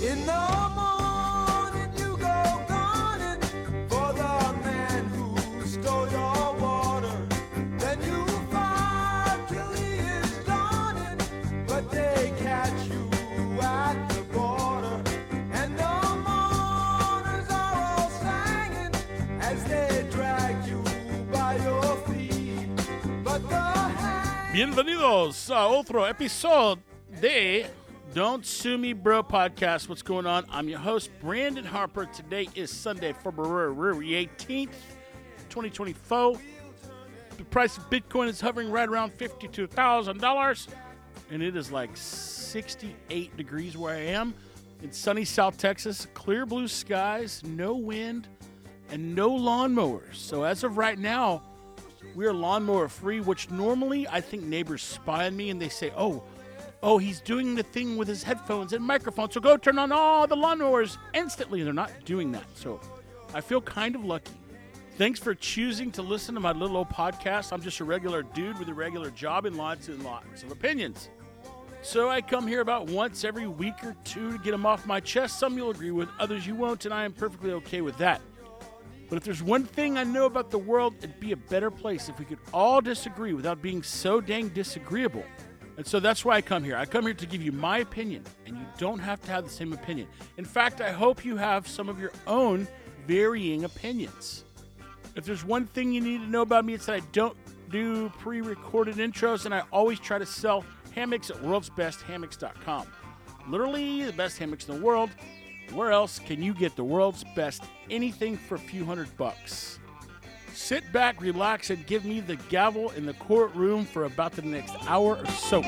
In the morning you go gunning for the man who stole your water. Then you fight till he is dawning, but they catch you at the border. And the mourners are all singing as they drag you by your feet. But the Bienvenidos a otro episodio de Don't Sue Me Bro podcast. What's going on? I'm your host, Brandon Harper. Today is Sunday, February 18th, 2024. The price of Bitcoin is hovering right around $52,000, and it is like 68 degrees where I am in sunny South Texas. Clear blue skies, no wind, and no lawnmowers. So as of right now, we are lawnmower free, which normally I think neighbors spy on me and they say, Oh, he's doing the thing with his headphones and microphone, so go turn on all the lawnmowers instantly. They're not doing that, so I feel kind of lucky. Thanks for choosing to listen to my little old podcast. I'm just a regular dude with a regular job and lots of opinions. So I come here about once every week or two to get them off my chest. Some you'll agree with, others you won't, and I am perfectly okay with that. But if there's one thing I know about the world, it'd be a better place if we could all disagree without being so dang disagreeable. And so that's why I come here. I come here to give you my opinion, and you don't have to have the same opinion. In fact, I hope you have some of your own varying opinions. If there's one thing you need to know about me, it's that I don't do pre-recorded intros, and I always try to sell hammocks at worldsbesthammocks.com. Literally the best hammocks in the world. Where else can you get the world's best anything for a few $100? Sit back, relax, and give me the gavel in the courtroom for about the next hour or so.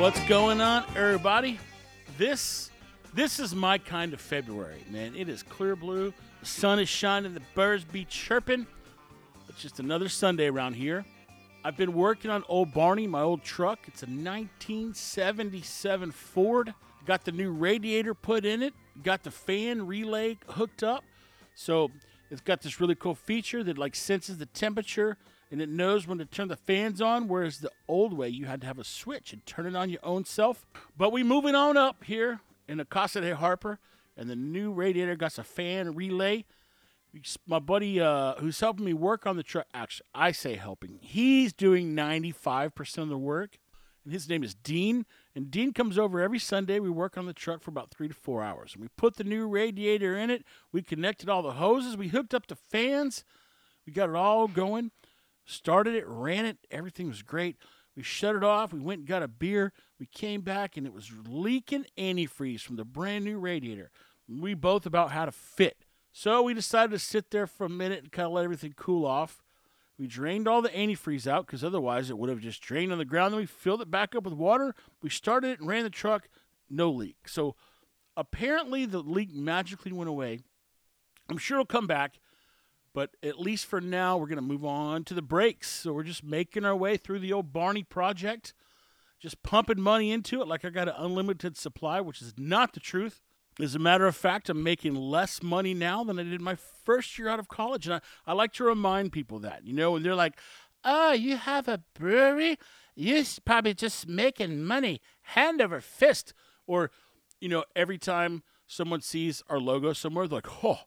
What's going on, everybody? This is my kind of February, man. It is clear blue. The sun is shining. The birds be chirping. It's just another Sunday around here. I've been working on old Barney, my old truck. It's a 1977 Ford. Got the new radiator put in it. Got the fan relay hooked up. So it's got this really cool feature that like senses the temperature and it knows when to turn the fans on, whereas the old way you had to have a switch and turn it on your own self. But we moving on up here in Acosta de Harper, and the new radiator got a fan relay. My buddy who's helping me work on the truck, actually, I say helping. He's doing 95% of the work, and his name is Dean. And Dean comes over every Sunday. We work on the truck for about 3 to 4 hours. And we put the new radiator in it. We connected all the hoses. We hooked up the fans. We got it all going. Started it, ran it. Everything was great. We shut it off. We went and got a beer. We came back, and it was leaking antifreeze from the brand-new radiator. We both about had a fit. So we decided to sit there for a minute and kind of let everything cool off. We drained all the antifreeze out because otherwise it would have just drained on the ground. Then we filled it back up with water. We started it and ran the truck. No leak. So apparently the leak magically went away. I'm sure it'll come back. But at least for now, we're going to move on to the brakes. So we're just making our way through the old Barney project, just pumping money into it like I got an unlimited supply, which is not the truth. As a matter of fact, I'm making less money now than I did my first year out of college. And I like to remind people that, you know, when they're like, oh, you have a brewery? You're probably just making money hand over fist. Or, you know, every time someone sees our logo somewhere, they're like, oh,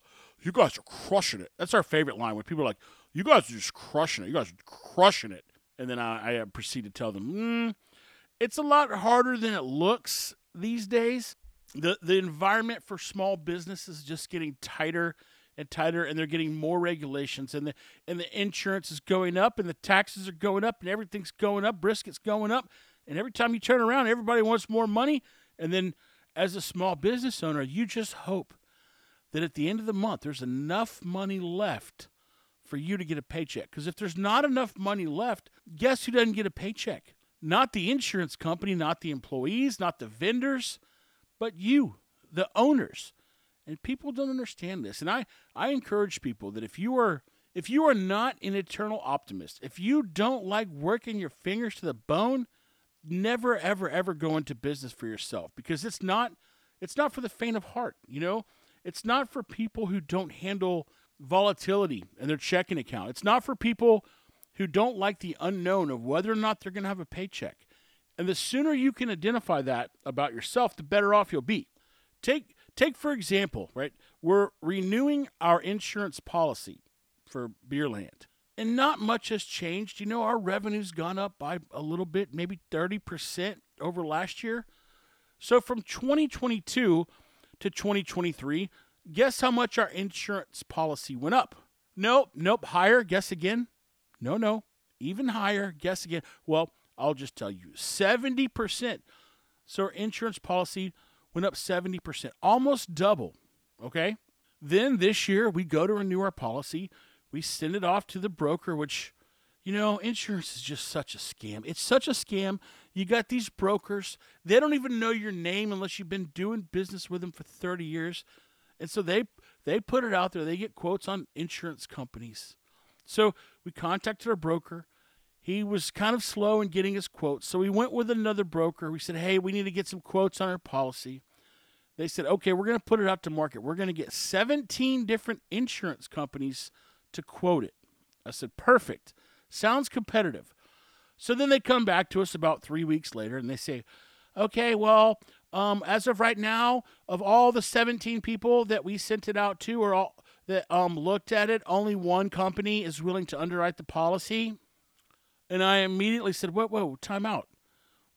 you guys are crushing it. That's our favorite line when people are like, you guys are just crushing it. You guys are crushing it. And then I proceed to tell them, it's a lot harder than it looks these days. The environment for small businesses is just getting tighter and tighter, and they're getting more regulations, and the insurance is going up, and the taxes are going up, and everything's going up, brisket's going up. And every time you turn around, everybody wants more money. And then as a small business owner, you just hope that at the end of the month, there's enough money left for you to get a paycheck. Because if there's not enough money left, guess who doesn't get a paycheck? Not the insurance company, not the employees, not the vendors, but you, the owners. And people don't understand this. And I encourage people that if you are If you are not an eternal optimist, if you don't like working your fingers to the bone, never, ever, ever go into business for yourself, because it's not for the faint of heart, you know? It's not for people who don't handle volatility in their checking account. It's not for people who don't like the unknown of whether or not they're going to have a paycheck. And the sooner you can identify that about yourself, the better off you'll be. Take for example, right? We're renewing our insurance policy for Beerland, and not much has changed. You know, our revenue's gone up by a little bit, maybe 30% over last year. So from 2022 to 2023, guess how much our insurance policy went up? Nope, higher, guess again. No, even higher, guess again. Well, I'll just tell you, 70%. So our insurance policy went up 70%, almost double, okay? Then this year, we go to renew our policy. We send it off to the broker, which, you know, insurance is just such a scam. It's such a scam. You got these brokers. They don't even know your name unless you've been doing business with them for 30 years. And so they put it out there. They get quotes on insurance companies. So we contacted our broker. He was kind of slow in getting his quotes. So we went with another broker. We said, hey, we need to get some quotes on our policy. They said, okay, we're going to put it out to market. We're going to get 17 different insurance companies to quote it. I said, perfect. Sounds competitive. So then they come back to us about 3 weeks later, and they say, okay, well, as of right now, of all the 17 people that we sent it out to or all that looked at it, only one company is willing to underwrite the policy. And I immediately said, whoa, time out.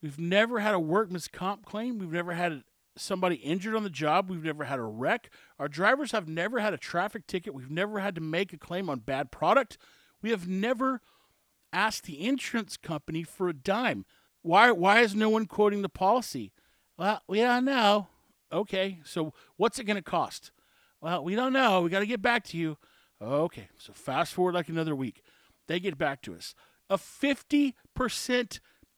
We've never had a workman's comp claim. We've never had somebody injured on the job. We've never had a wreck. Our drivers have never had a traffic ticket. We've never had to make a claim on bad product. We have never asked the insurance company for a dime. Why is no one quoting the policy? Well, we don't know. Okay, so what's it going to cost? Well, we don't know. We got to get back to you. Okay, so fast forward like another week. They get back to us. A 50%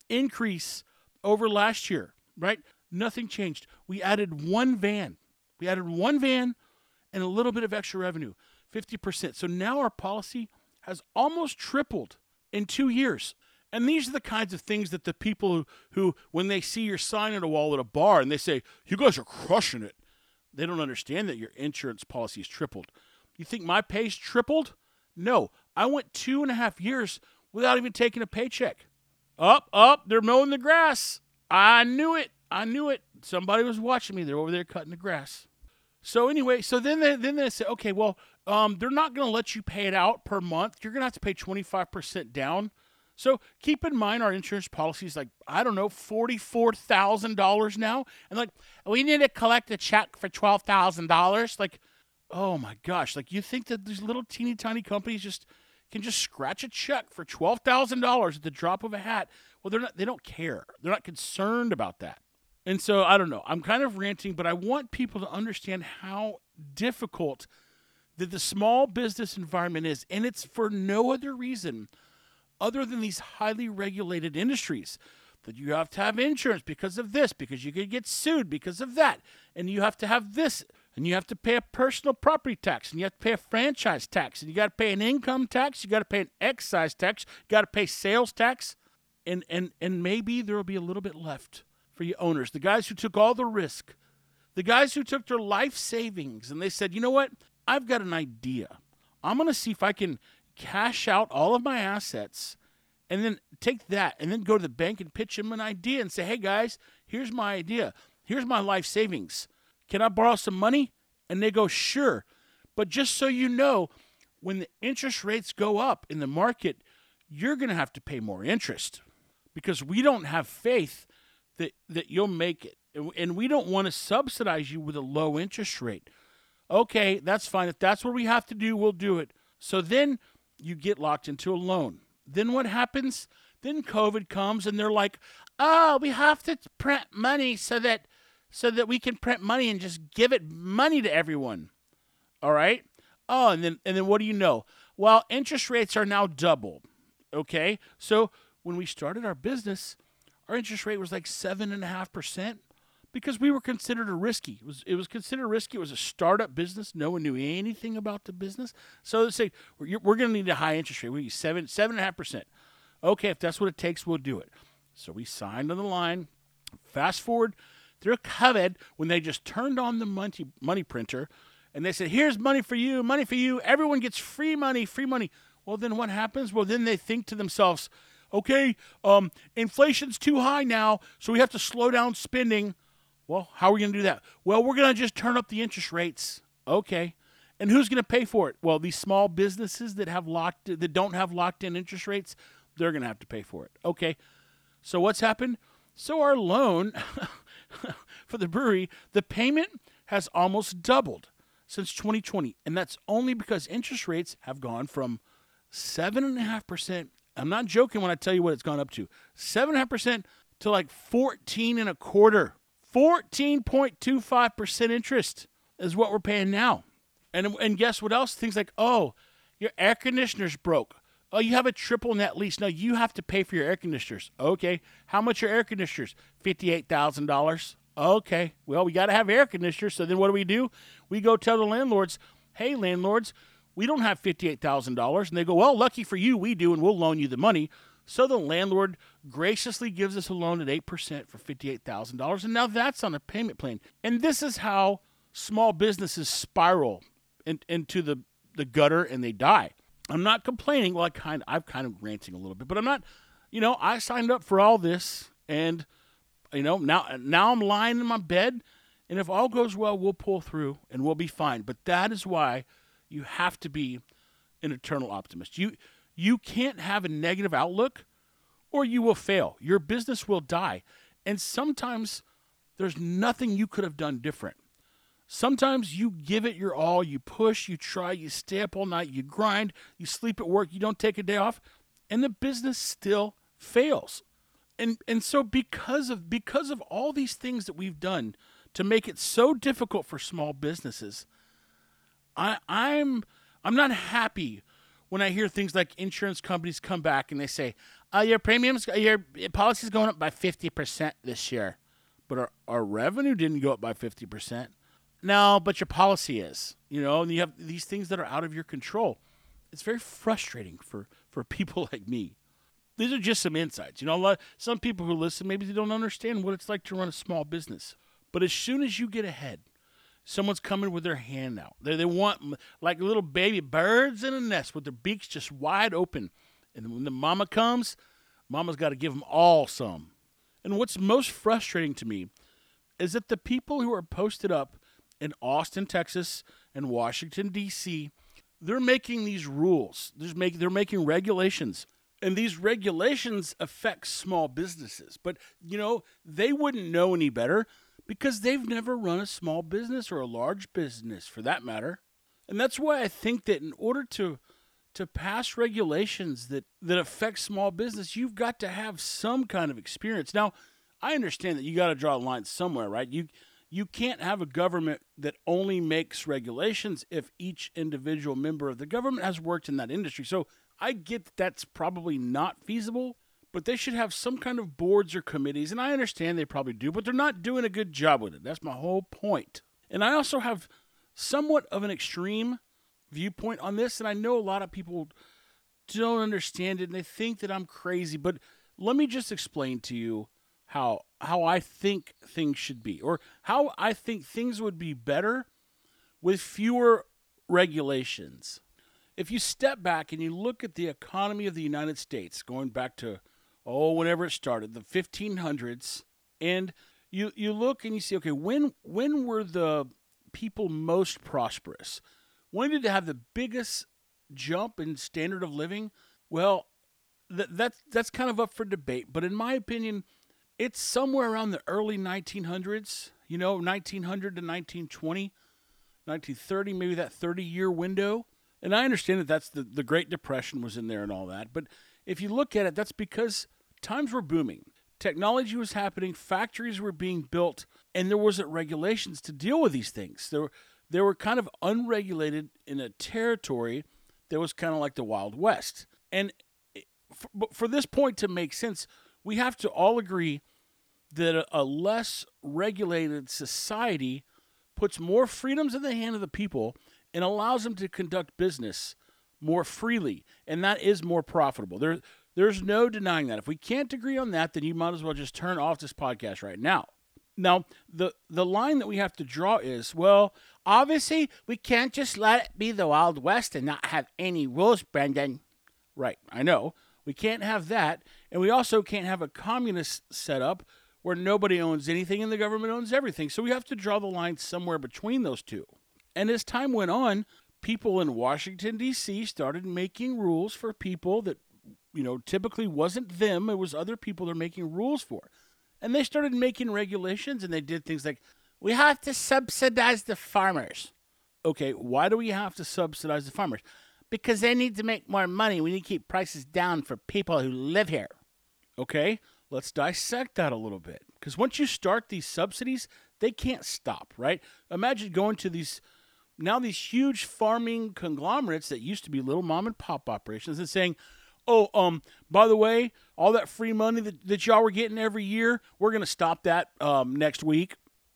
increase over last year, right? Nothing changed. We added one van. and a little bit of extra revenue, 50%. So now our policy has almost tripled in 2 years. And these are the kinds of things that the people who when they see your sign at a wall at a bar and they say, you guys are crushing it, they don't understand that your insurance policy is tripled. You think my pay's tripled? No. I went 2.5 years without even taking a paycheck. Up, they're mowing the grass. I knew it. Somebody was watching me. They're over there cutting the grass. So anyway, so then they said, okay, well, they're not going to let you pay it out per month. You're going to have to pay 25% down. So keep in mind our insurance policy is like, I don't know, $44,000 now. And like, we need to collect a check for $12,000. Like, oh my gosh. Like, you think that these little teeny tiny companies can just scratch a check for $12,000 at the drop of a hat? Well, they don't care. They're not concerned about that. And so, I don't know, I'm kind of ranting, but I want people to understand how difficult that the small business environment is. And it's for no other reason other than these highly regulated industries, that you have to have insurance because of this, because you could get sued because of that. And you have to have this, and you have to pay a personal property tax, and you have to pay a franchise tax, and you got to pay an income tax, you got to pay an excise tax, you got to pay sales tax. And maybe there will be a little bit left for you owners, the guys who took all the risk, the guys who took their life savings, and they said, you know what, I've got an idea. I'm going to see if I can cash out all of my assets and then take that and then go to the bank and pitch them an idea and say, hey, guys, here's my idea. Here's my life savings. Can I borrow some money? And they go, sure. But just so you know, when the interest rates go up in the market, you're going to have to pay more interest because we don't have faith that you'll make it. And we don't want to subsidize you with a low interest rate. Okay, that's fine. If that's what we have to do, we'll do it. So then you get locked into a loan. Then what happens? Then COVID comes and they're like, oh, we have to print money so that we can print money and just give it money to everyone. All right? Oh, and then what do you know? Well, interest rates are now double. Okay? So when we started our business, our interest rate was like 7.5%, because we were considered risky. It was considered risky. It was a startup business. No one knew anything about the business. So they say, we're going to need a high interest rate. We need 7.5%. Okay, if that's what it takes, we'll do it. So we signed on the line. Fast forward through COVID when they just turned on the money printer, and they said, here's money for you, everyone gets free money. Well, then what happens? Well, then they think to themselves, okay, inflation's too high now, so we have to slow down spending. Well, how are we going to do that? Well, we're going to just turn up the interest rates. Okay. And who's going to pay for it? Well, these small businesses that don't have locked-in interest rates, they're going to have to pay for it. Okay. So what's happened? So our loan for the brewery, the payment has almost doubled since 2020, and that's only because interest rates have gone from 7.5%. I'm not joking when I tell you what it's gone up to. 7.5% to like 14.25%. 14.25% interest is what we're paying now. And guess what else? Things like, oh, your air conditioner's broke. Oh, you have a triple net lease. No, you have to pay for your air conditioners. Okay. How much are air conditioners? $58,000. Okay. Well, we got to have air conditioners. So then what do? We go tell the landlords, hey, landlords, we don't have $58,000. And they go, well, lucky for you, we do, and we'll loan you the money. So the landlord graciously gives us a loan at 8% for $58,000. And now that's on a payment plan. And this is how small businesses spiral into the gutter and they die. I'm not complaining. Well, I'm kind of ranting a little bit, but I'm not, I signed up for all this, and, now I'm lying in my bed, and if all goes well, we'll pull through and we'll be fine. But that is why you have to be an eternal optimist. You can't have a negative outlook or you will fail. Your business will die. And sometimes there's nothing you could have done different. Sometimes you give it your all, you push, you try, you stay up all night, you grind, you sleep at work, you don't take a day off, and the business still fails. And so because of all these things that we've done to make it so difficult for small businesses, I'm not happy when I hear things like insurance companies come back and they say, your policy's going up by 50% this year, but our revenue didn't go up by 50%. No, but your policy is, and you have these things that are out of your control. It's very frustrating for people like me. These are just some insights. Some people who listen, maybe they don't understand what it's like to run a small business. But as soon as you get ahead, someone's coming with their hand out. They want like little baby birds in a nest with their beaks just wide open. And when the mama comes, mama's got to give them all some. And what's most frustrating to me is that the people who are posted up in Austin, Texas, and Washington, D.C., they're making these rules. They're making regulations, and these regulations affect small businesses. But, they wouldn't know any better because they've never run a small business or a large business, for that matter. And that's why I think that in order to pass regulations that affect small business, you've got to have some kind of experience. Now, I understand that you got to draw a line somewhere, right? You can't have a government that only makes regulations if each individual member of the government has worked in that industry. So I get that that's probably not feasible, but they should have some kind of boards or committees, and I understand they probably do, but they're not doing a good job with it. That's my whole point. And I also have somewhat of an extreme viewpoint on this, and I know a lot of people don't understand it, and they think that I'm crazy, but let me just explain to you how I think things should be, or how I think things would be better with fewer regulations. If you step back and you look at the economy of the United States, going back to, whenever it started, the 1500s, and you look and you see, okay, when were the people most prosperous? When did they have the biggest jump in standard of living? Well, that's kind of up for debate, but in my opinion, it's somewhere around the early 1900s, 1900 to 1920, 1930, maybe that 30-year window. And I understand that that's the Great Depression was in there and all that. But if you look at it, that's because times were booming. Technology was happening. Factories were being built. And there wasn't regulations to deal with these things. They were kind of unregulated in a territory that was kind of like the Wild West. And for this point to make sense, we have to all agree that a less regulated society puts more freedoms in the hand of the people and allows them to conduct business more freely, and that is more profitable. There's no denying that. If we can't agree on that, then you might as well just turn off this podcast right now. Now, the line that we have to draw is, well, obviously, we can't just let it be the Wild West and not have any rules, Brendan. Right, I know. We can't have that, and we also can't have a communist setup where nobody owns anything and the government owns everything. So we have to draw the line somewhere between those two. And as time went on, people in Washington, D.C. started making rules for people that, you know, typically wasn't them. It was other people they're making rules for. And they started making regulations, and they did things like, we have to subsidize the farmers. Okay, why do we have to subsidize the farmers? Because they need to make more money. We need to keep prices down for people who live here. Okay, let's dissect that a little bit. Because once you start these subsidies, they can't stop, right? Imagine going to these huge farming conglomerates that used to be little mom and pop operations and saying, oh, by the way, all that free money that y'all were getting every year, we're going to stop that next week.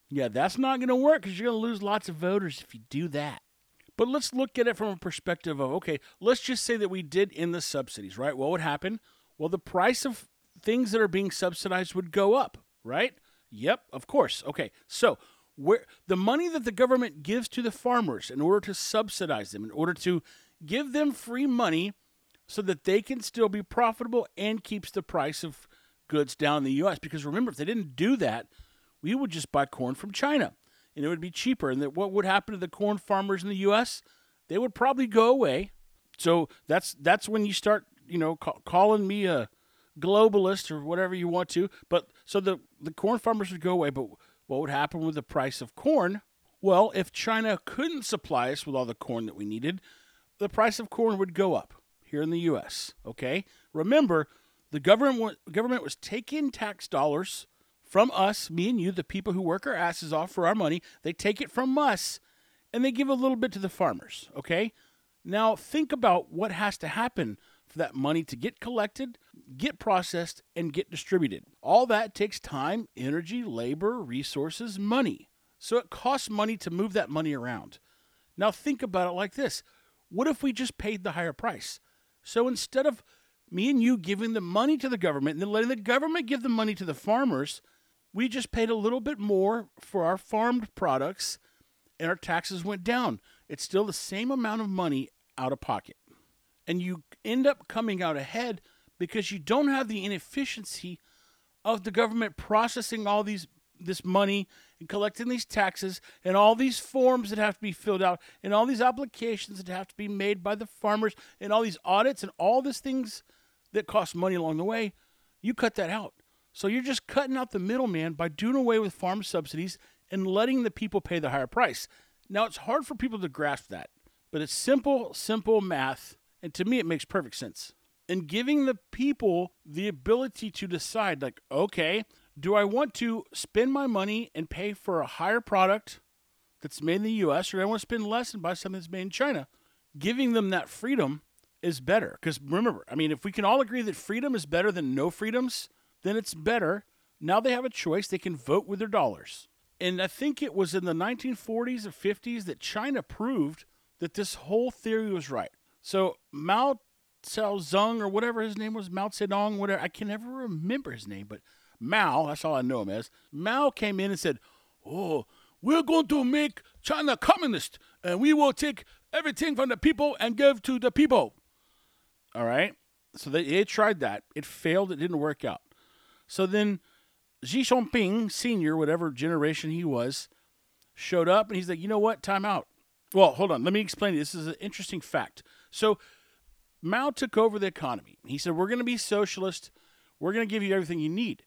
Yeah, that's not going to work because you're going to lose lots of voters if you do that. But let's look at it from a perspective of, okay, let's just say that we did end the subsidies, right? What would happen? Well, the price of things that are being subsidized would go up, right? Yep, of course. Okay, so where the money that the government gives to the farmers in order to subsidize them, in order to give them free money so that they can still be profitable and keeps the price of goods down in the U.S. Because remember, if they didn't do that, we would just buy corn from China. And it would be cheaper. And that what would happen to the corn farmers in the U.S.? They would probably go away. So that's when you start, you know, calling me a globalist or whatever you want to. But so the corn farmers would go away. But what would happen with the price of corn? Well, if China couldn't supply us with all the corn that we needed, the price of corn would go up here in the U.S. Okay, remember the government was taking tax dollars from us, me and you, the people who work our asses off for our money. They take it from us, and they give a little bit to the farmers, okay? Now, think about what has to happen for that money to get collected, get processed, and get distributed. All that takes time, energy, labor, resources, money. So it costs money to move that money around. Now, think about it like this. What if we just paid the higher price? So instead of me and you giving the money to the government and then letting the government give the money to the farmers, we just paid a little bit more for our farmed products, and our taxes went down. It's still the same amount of money out of pocket. And you end up coming out ahead because you don't have the inefficiency of the government processing all this money and collecting these taxes and all these forms that have to be filled out and all these applications that have to be made by the farmers and all these audits and all these things that cost money along the way. You cut that out. So you're just cutting out the middleman by doing away with farm subsidies and letting the people pay the higher price. Now, it's hard for people to grasp that, but it's simple, simple math, and to me it makes perfect sense. And giving the people the ability to decide, like, okay, do I want to spend my money and pay for a higher product that's made in the U.S., or do I want to spend less and buy something that's made in China? Giving them that freedom is better, because remember, I mean, if we can all agree that freedom is better than no freedoms, then it's better. Now they have a choice. They can vote with their dollars. And I think it was in the 1940s or 50s that China proved that this whole theory was right. So Mao Zedong, or whatever his name was, Mao Zedong, whatever, I can never remember his name, but Mao, that's all I know him as. Mao came in and said, oh, we're going to make China communist, and we will take everything from the people and give to the people. All right? So they tried that. It failed. It didn't work out. So then Xi Jinping Sr., whatever generation he was, showed up, and he's like, you know what? Time out. Well, hold on. Let me explain. This is an interesting fact. So Mao took over the economy. He said, we're going to be socialist. We're going to give you everything you need.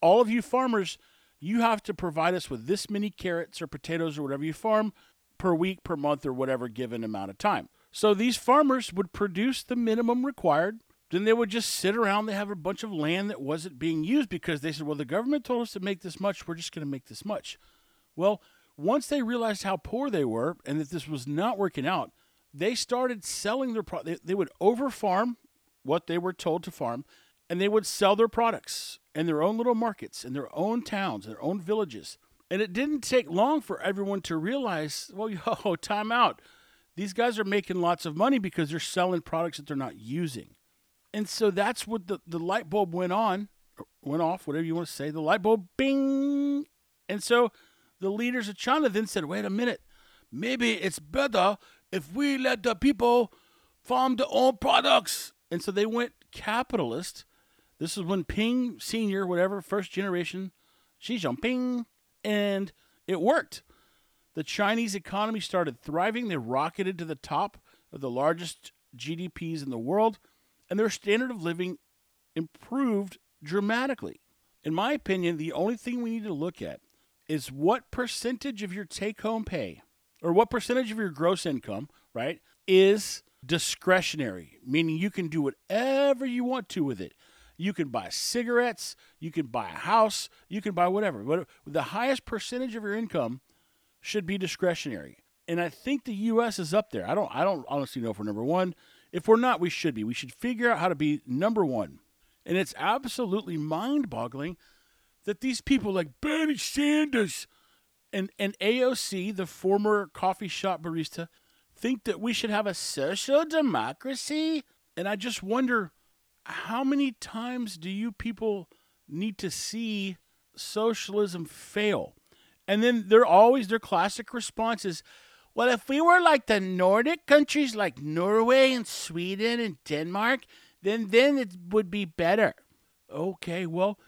All of you farmers, you have to provide us with this many carrots or potatoes or whatever you farm per week, per month, or whatever given amount of time. So these farmers would produce the minimum required. Then they would just sit around. They have a bunch of land that wasn't being used because they said, well, the government told us to make this much. We're just going to make this much. Well, once they realized how poor they were and that this was not working out, they started selling their product. They would overfarm what they were told to farm, and they would sell their products in their own little markets, in their own towns, in their own villages. And it didn't take long for everyone to realize, well, yo, time out. These guys are making lots of money because they're selling products that they're not using. And so that's what the light bulb went off, whatever you want to say, the light bulb, bing. And so the leaders of China then said, wait a minute, maybe it's better if we let the people farm their own products. And so they went capitalist. This is when Ping Senior, whatever, first generation, Xi Jinping, and it worked. The Chinese economy started thriving. They rocketed to the top of the largest GDPs in the world, and their standard of living improved dramatically. In my opinion, the only thing we need to look at is what percentage of your take-home pay, or what percentage of your gross income, right, is discretionary, meaning you can do whatever you want to with it. You can buy cigarettes, you can buy a house, you can buy whatever. But the highest percentage of your income should be discretionary. And I think the U.S. is up there. I don't honestly know if we're number one. If we're not, we should be. We should figure out how to be number one. And it's absolutely mind-boggling that these people like Bernie Sanders and AOC, the former coffee shop barista, think that we should have a social democracy. And I just wonder, how many times do you people need to see socialism fail? And then their classic response is, well, if we were like the Nordic countries, like Norway and Sweden and Denmark, then it would be better. Okay, well,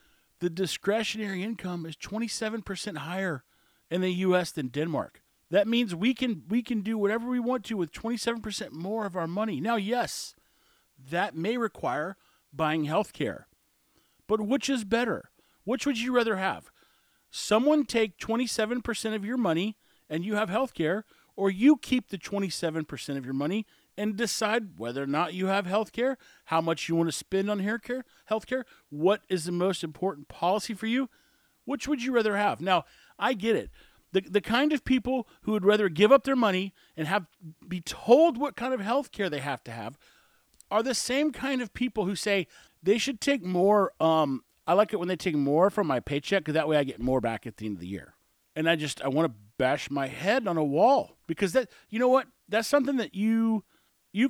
the discretionary income is 27% higher in the U.S. than Denmark. That means we can do whatever we want to with 27% more of our money. Now, yes, that may require buying health care. But which is better? Which would you rather have? Someone take 27% of your money and you have health care, or you keep the 27% of your money and decide whether or not you have health care, how much you want to spend on health care, what is the most important policy for you? Which would you rather have? Now, I get it. The kind of people who would rather give up their money and be told what kind of health care they have to have are the same kind of people who say they should take more. I like it when they take more from my paycheck because that way I get more back at the end of the year. And I want to bash my head on a wall because that, you know what? That's something that you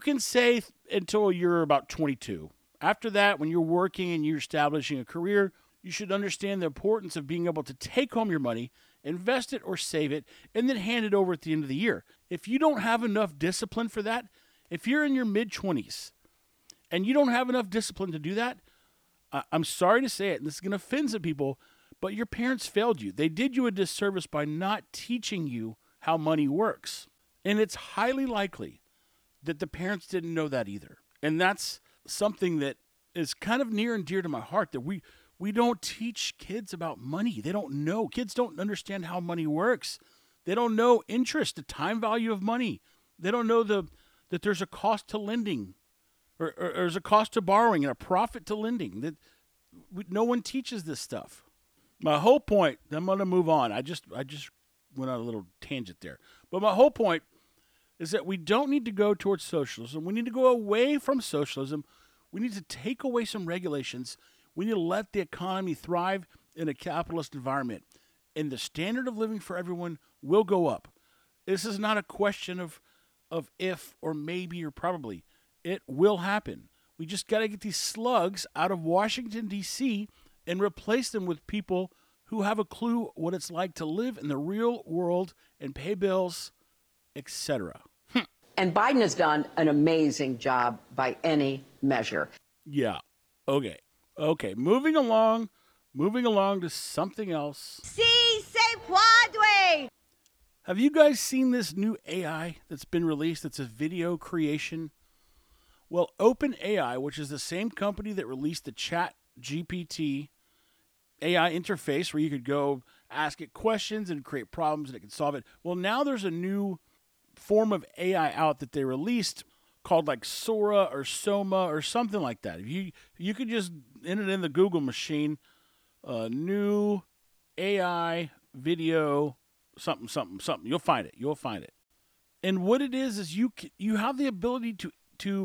can say until you're about 22. After that, when you're working and you're establishing a career, you should understand the importance of being able to take home your money, invest it or save it, and then hand it over at the end of the year. If you don't have enough discipline for that, if you're in your mid-20s, and you don't have enough discipline to do that, I'm sorry to say it, and this is going to offend some people, but your parents failed you. They did you a disservice by not teaching you how money works. And it's highly likely that the parents didn't know that either. And that's something that is kind of near and dear to my heart, that we don't teach kids about money. They don't know. Kids don't understand how money works. They don't know interest, the time value of money. They don't know that there's a cost to lending. Or there's a cost to borrowing and a profit to lending. That no one teaches this stuff. My whole point, I'm going to move on. I just went on a little tangent there. But my whole point is that we don't need to go towards socialism. We need to go away from socialism. We need to take away some regulations. We need to let the economy thrive in a capitalist environment. And the standard of living for everyone will go up. This is not a question of if or maybe or probably. It will happen. We just got to get these slugs out of Washington, D.C. and replace them with people who have a clue what it's like to live in the real world and pay bills, etc. And Biden has done an amazing job by any measure. Yeah. Okay. Moving along to something else. Si se puede. Have you guys seen this new AI that's been released? It's a video creation. Well, OpenAI, which is the same company that released the ChatGPT AI interface where you could go ask it questions and create problems and it can solve it. Well, now there's a new form of AI out that they released called like Sora or Soma or something like that. You could just enter it in the Google machine, new AI video something. You'll find it. And what it is you have the ability to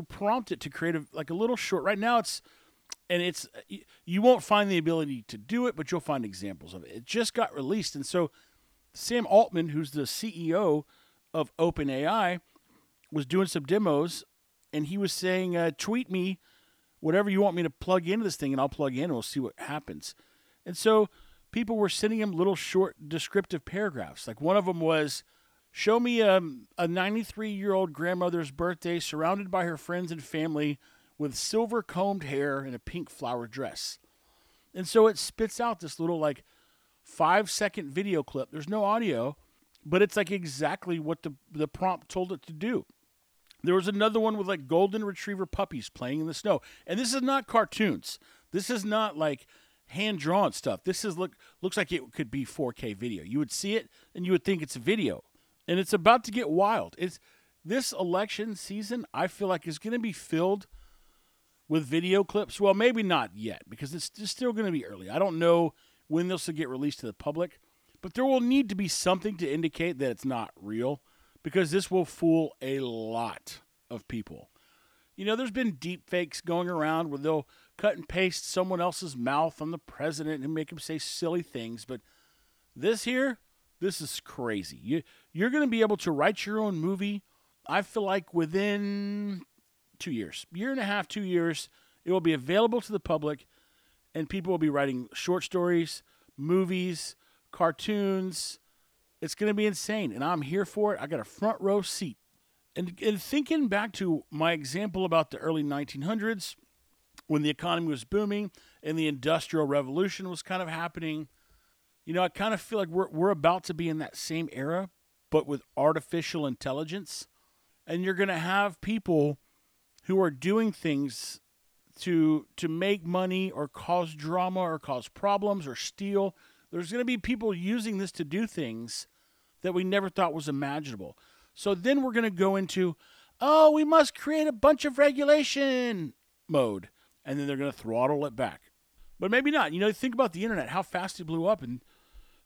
prompt it to create a little short. Right now, it's And it's, you won't find the ability to do it, but you'll find examples of it. It just got released. And so Sam Altman, who's the CEO of OpenAI, was doing some demos, and he was saying, tweet me whatever you want me to plug into this thing, and I'll plug in, and we'll see what happens. And so people were sending him little short descriptive paragraphs. Like one of them was, show me a 93-year-old grandmother's birthday surrounded by her friends and family with silver combed hair and a pink flower dress. And so it spits out this little like 5-second video clip. There's no audio, but it's like exactly what the prompt told it to do. There was another one with like golden retriever puppies playing in the snow. And this is not cartoons. This is not like hand-drawn stuff. This is looks like it could be 4K video. You would see it and you would think it's a video. And it's about to get wild. It's this election season, I feel like, is going to be filled with video clips. Well, maybe not yet, because it's still going to be early. I don't know when this will get released to the public, but there will need to be something to indicate that it's not real, because this will fool a lot of people. You know, there's been deep fakes going around where they'll cut and paste someone else's mouth on the president and make him say silly things, but this here, this is crazy. You're going to be able to write your own movie, I feel like, within 2 years. Year and a half, 2 years, it will be available to the public, and people will be writing short stories, movies, cartoons. It's going to be insane, and I'm here for it. I got a front row seat. And thinking back to my example about the early 1900s, when the economy was booming and the Industrial Revolution was kind of happening, you know, I kind of feel like we're about to be in that same era, but with artificial intelligence. And you're going to have people who are doing things to make money or cause drama or cause problems or steal. There's going to be people using this to do things that we never thought was imaginable. So then we're going to go into, oh, we must create a bunch of regulation mode. And then they're going to throttle it back. But maybe not. You know, think about the internet, how fast it blew up. And,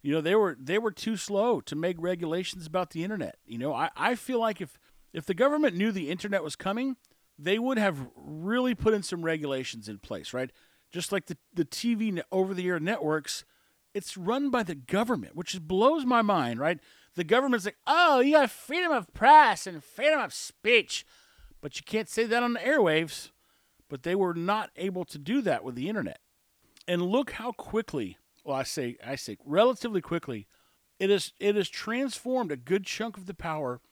you know, they were too slow to make regulations about the internet. You know, I feel like if the government knew the internet was coming, they would have really put in some regulations in place, right? Just like the TV over-the-air networks, it's run by the government, which blows my mind, right? The government's like, oh, you got freedom of press and freedom of speech, but you can't say that on the airwaves. But they were not able to do that with the internet. And look how quickly, well, I say relatively quickly, it has transformed a good chunk of the power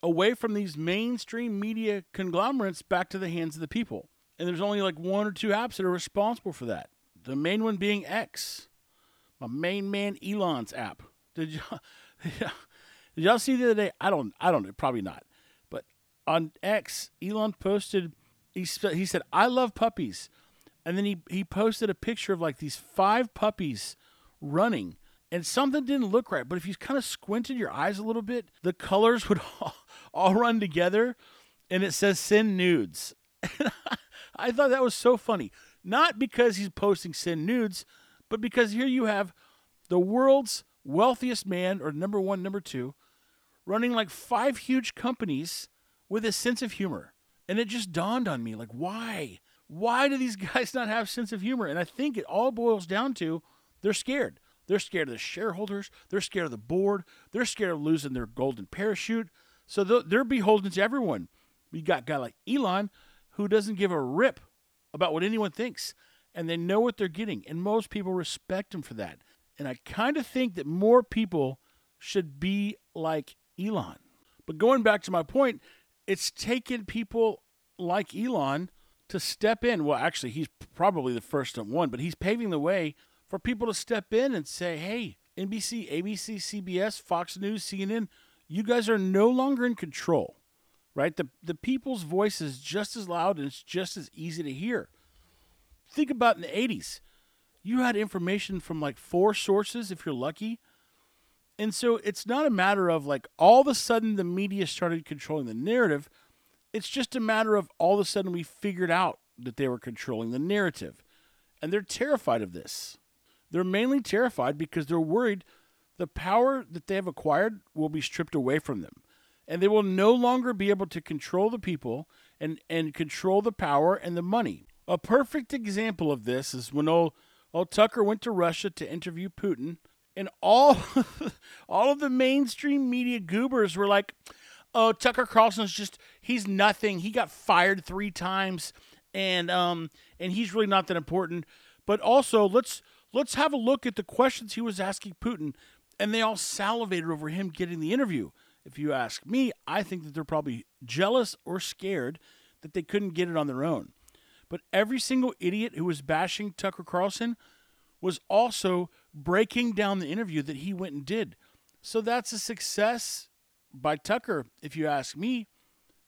away from these mainstream media conglomerates back to the hands of the people. And there's only like one or two apps that are responsible for that. The main one being X, my main man Elon's app. Did y'all see the other day? I don't know, probably not. But on X, Elon posted, he said, I love puppies. And then he posted a picture of like these 5 puppies running. And something didn't look right, but if you kind of squinted your eyes a little bit, the colors would all run together, and it says send nudes. I thought that was so funny. Not because he's posting send nudes, but because here you have the world's wealthiest man, or number one, number two, running like 5 huge companies with a sense of humor. And it just dawned on me, like, why? Why do these guys not have a sense of humor? And I think it all boils down to they're scared. They're scared of the shareholders. They're scared of the board. They're scared of losing their golden parachute. So they're beholden to everyone. You got a guy like Elon who doesn't give a rip about what anyone thinks, and they know what they're getting, and most people respect him for that. And I kind of think that more people should be like Elon. But going back to my point, it's taken people like Elon to step in. Well, actually, he's probably the first one, but he's paving the way for people to step in and say, hey, NBC, ABC, CBS, Fox News, CNN, you guys are no longer in control, right? The people's voice is just as loud, and it's just as easy to hear. Think about in the 80s. You had information from like 4 sources, if you're lucky. And so it's not a matter of like all of a sudden the media started controlling the narrative. It's just a matter of all of a sudden we figured out that they were controlling the narrative. And they're terrified of this. They're mainly terrified because they're worried the power that they have acquired will be stripped away from them. And they will no longer be able to control the people and control the power and the money. A perfect example of this is when old Tucker went to Russia to interview Putin, and all of the mainstream media goobers were like, oh, Tucker Carlson's he's nothing. He got fired 3 times, and he's really not that important. But also, let's have a look at the questions he was asking Putin, and they all salivated over him getting the interview. If you ask me, I think that they're probably jealous or scared that they couldn't get it on their own. But every single idiot who was bashing Tucker Carlson was also breaking down the interview that he went and did. So that's a success by Tucker, if you ask me.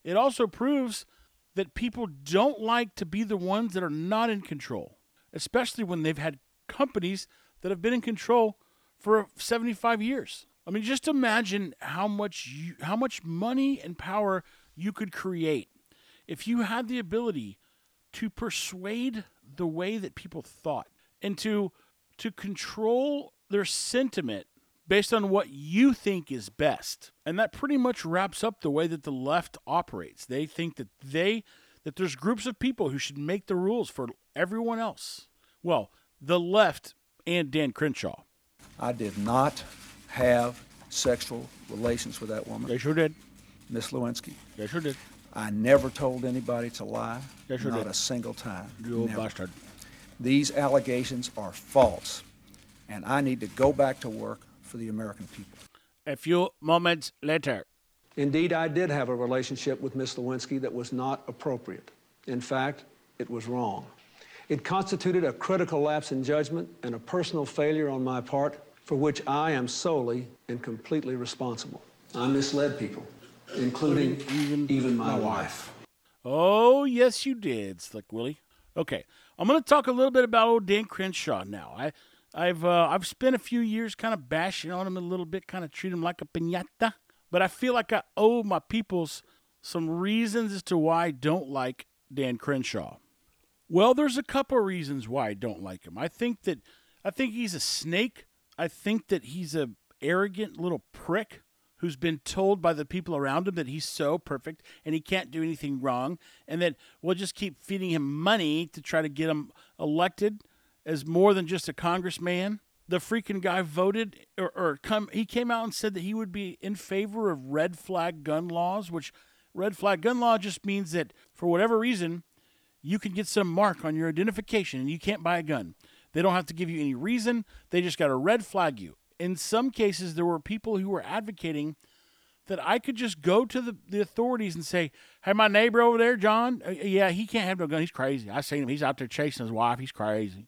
It also proves that people don't like to be the ones that are not in control, especially when they've had companies that have been in control for 75 years. I mean, just imagine how much money and power you could create if you had the ability to persuade the way that people thought and to control their sentiment based on what you think is best. And that pretty much wraps up the way that the left operates. They think that there's groups of people who should make the rules for everyone else. Well, the left and Dan Crenshaw. I did not have sexual relations with that woman. They sure did. Miss Lewinsky. They sure did. I never told anybody to lie. They sure did. Not a single time. You old bastard. These allegations are false, and I need to go back to work for the American people. A few moments later. Indeed, I did have a relationship with Miss Lewinsky that was not appropriate. In fact, it was wrong. It constituted a critical lapse in judgment and a personal failure on my part for which I am solely and completely responsible. I misled people, including even my wife. Oh, yes, you did, Slick Willie. Okay, I'm going to talk a little bit about old Dan Crenshaw now. I've spent a few years kind of bashing on him a little bit, kind of treat him like a piñata, but I feel like I owe my peoples some reasons as to why I don't like Dan Crenshaw. Well, there's a couple of reasons why I don't like him. I think he's a snake. I think that he's an arrogant little prick who's been told by the people around him that he's so perfect and he can't do anything wrong, and that we'll just keep feeding him money to try to get him elected as more than just a congressman. The freaking guy voted, he came out and said that he would be in favor of red flag gun laws, which red flag gun law just means that for whatever reason, you can get some mark on your identification and you can't buy a gun. They don't have to give you any reason. They just got to red flag you. In some cases, there were people who were advocating that I could just go to the authorities and say, hey, my neighbor over there, John, yeah, he can't have no gun. He's crazy. I seen him. He's out there chasing his wife. He's crazy.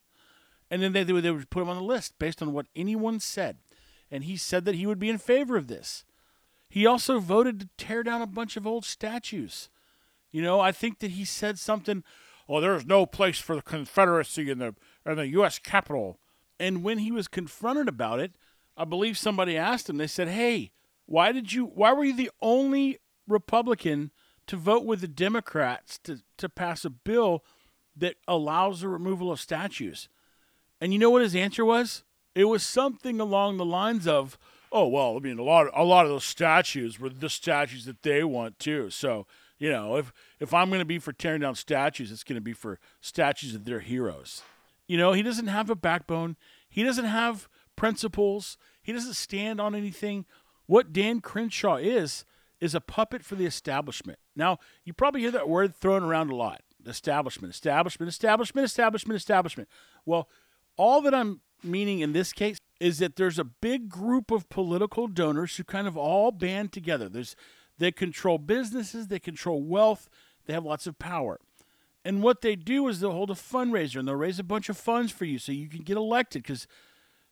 And then they would put him on the list based on what anyone said. And he said that he would be in favor of this. He also voted to tear down a bunch of old statues. You know, I think that he said something, oh, there's no place for the Confederacy in the U.S. Capitol. And when he was confronted about it, I believe somebody asked him, they said, hey, why were you the only Republican to vote with the Democrats to pass a bill that allows the removal of statues? And you know what his answer was? It was something along the lines of, oh, well, I mean, a lot of those statues were the statues that they want too. So, you know, if I'm going to be for tearing down statues, it's going to be for statues of their heroes. You know, he doesn't have a backbone. He doesn't have principles. He doesn't stand on anything. What Dan Crenshaw is a puppet for the establishment. Now, you probably hear that word thrown around a lot. Establishment, establishment, establishment, establishment, establishment. Well, all that I'm meaning in this case is that there's a big group of political donors who kind of all band together. They control businesses, they control wealth, they have lots of power. And what they do is they'll hold a fundraiser and they'll raise a bunch of funds for you so you can get elected, because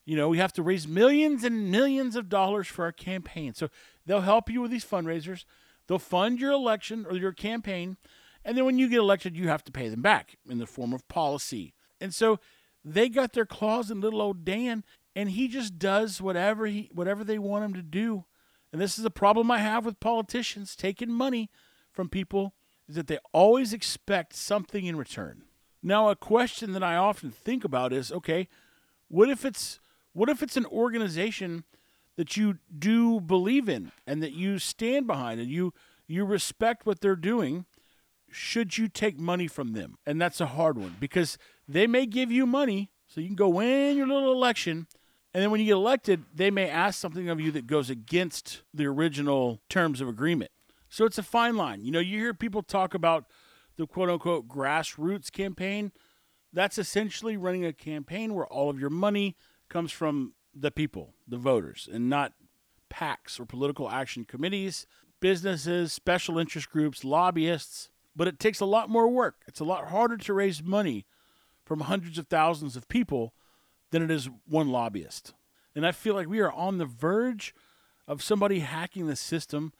you know, we have to raise millions and millions of dollars for our campaign. So they'll help you with these fundraisers. They'll fund your election or your campaign. And then when you get elected, you have to pay them back in the form of policy. And so they got their claws in little old Dan, and he just does whatever they want him to do. And this is the problem I have with politicians taking money from people, is that they always expect something in return. Now, a question that I often think about is, okay, what if it's an organization that you do believe in and that you stand behind and you respect what they're doing? should you take money from them? And that's a hard one because they may give you money so you can go win your little election. And then when you get elected, they may ask something of you that goes against the original terms of agreement. So it's a fine line. You know, you hear people talk about the quote-unquote grassroots campaign. That's essentially running a campaign where all of your money comes from the people, the voters, and not PACs or political action committees, businesses, special interest groups, lobbyists. But it takes a lot more work. It's a lot harder to raise money from hundreds of thousands of people than it is one lobbyist. And I feel like we are on the verge of somebody hacking the system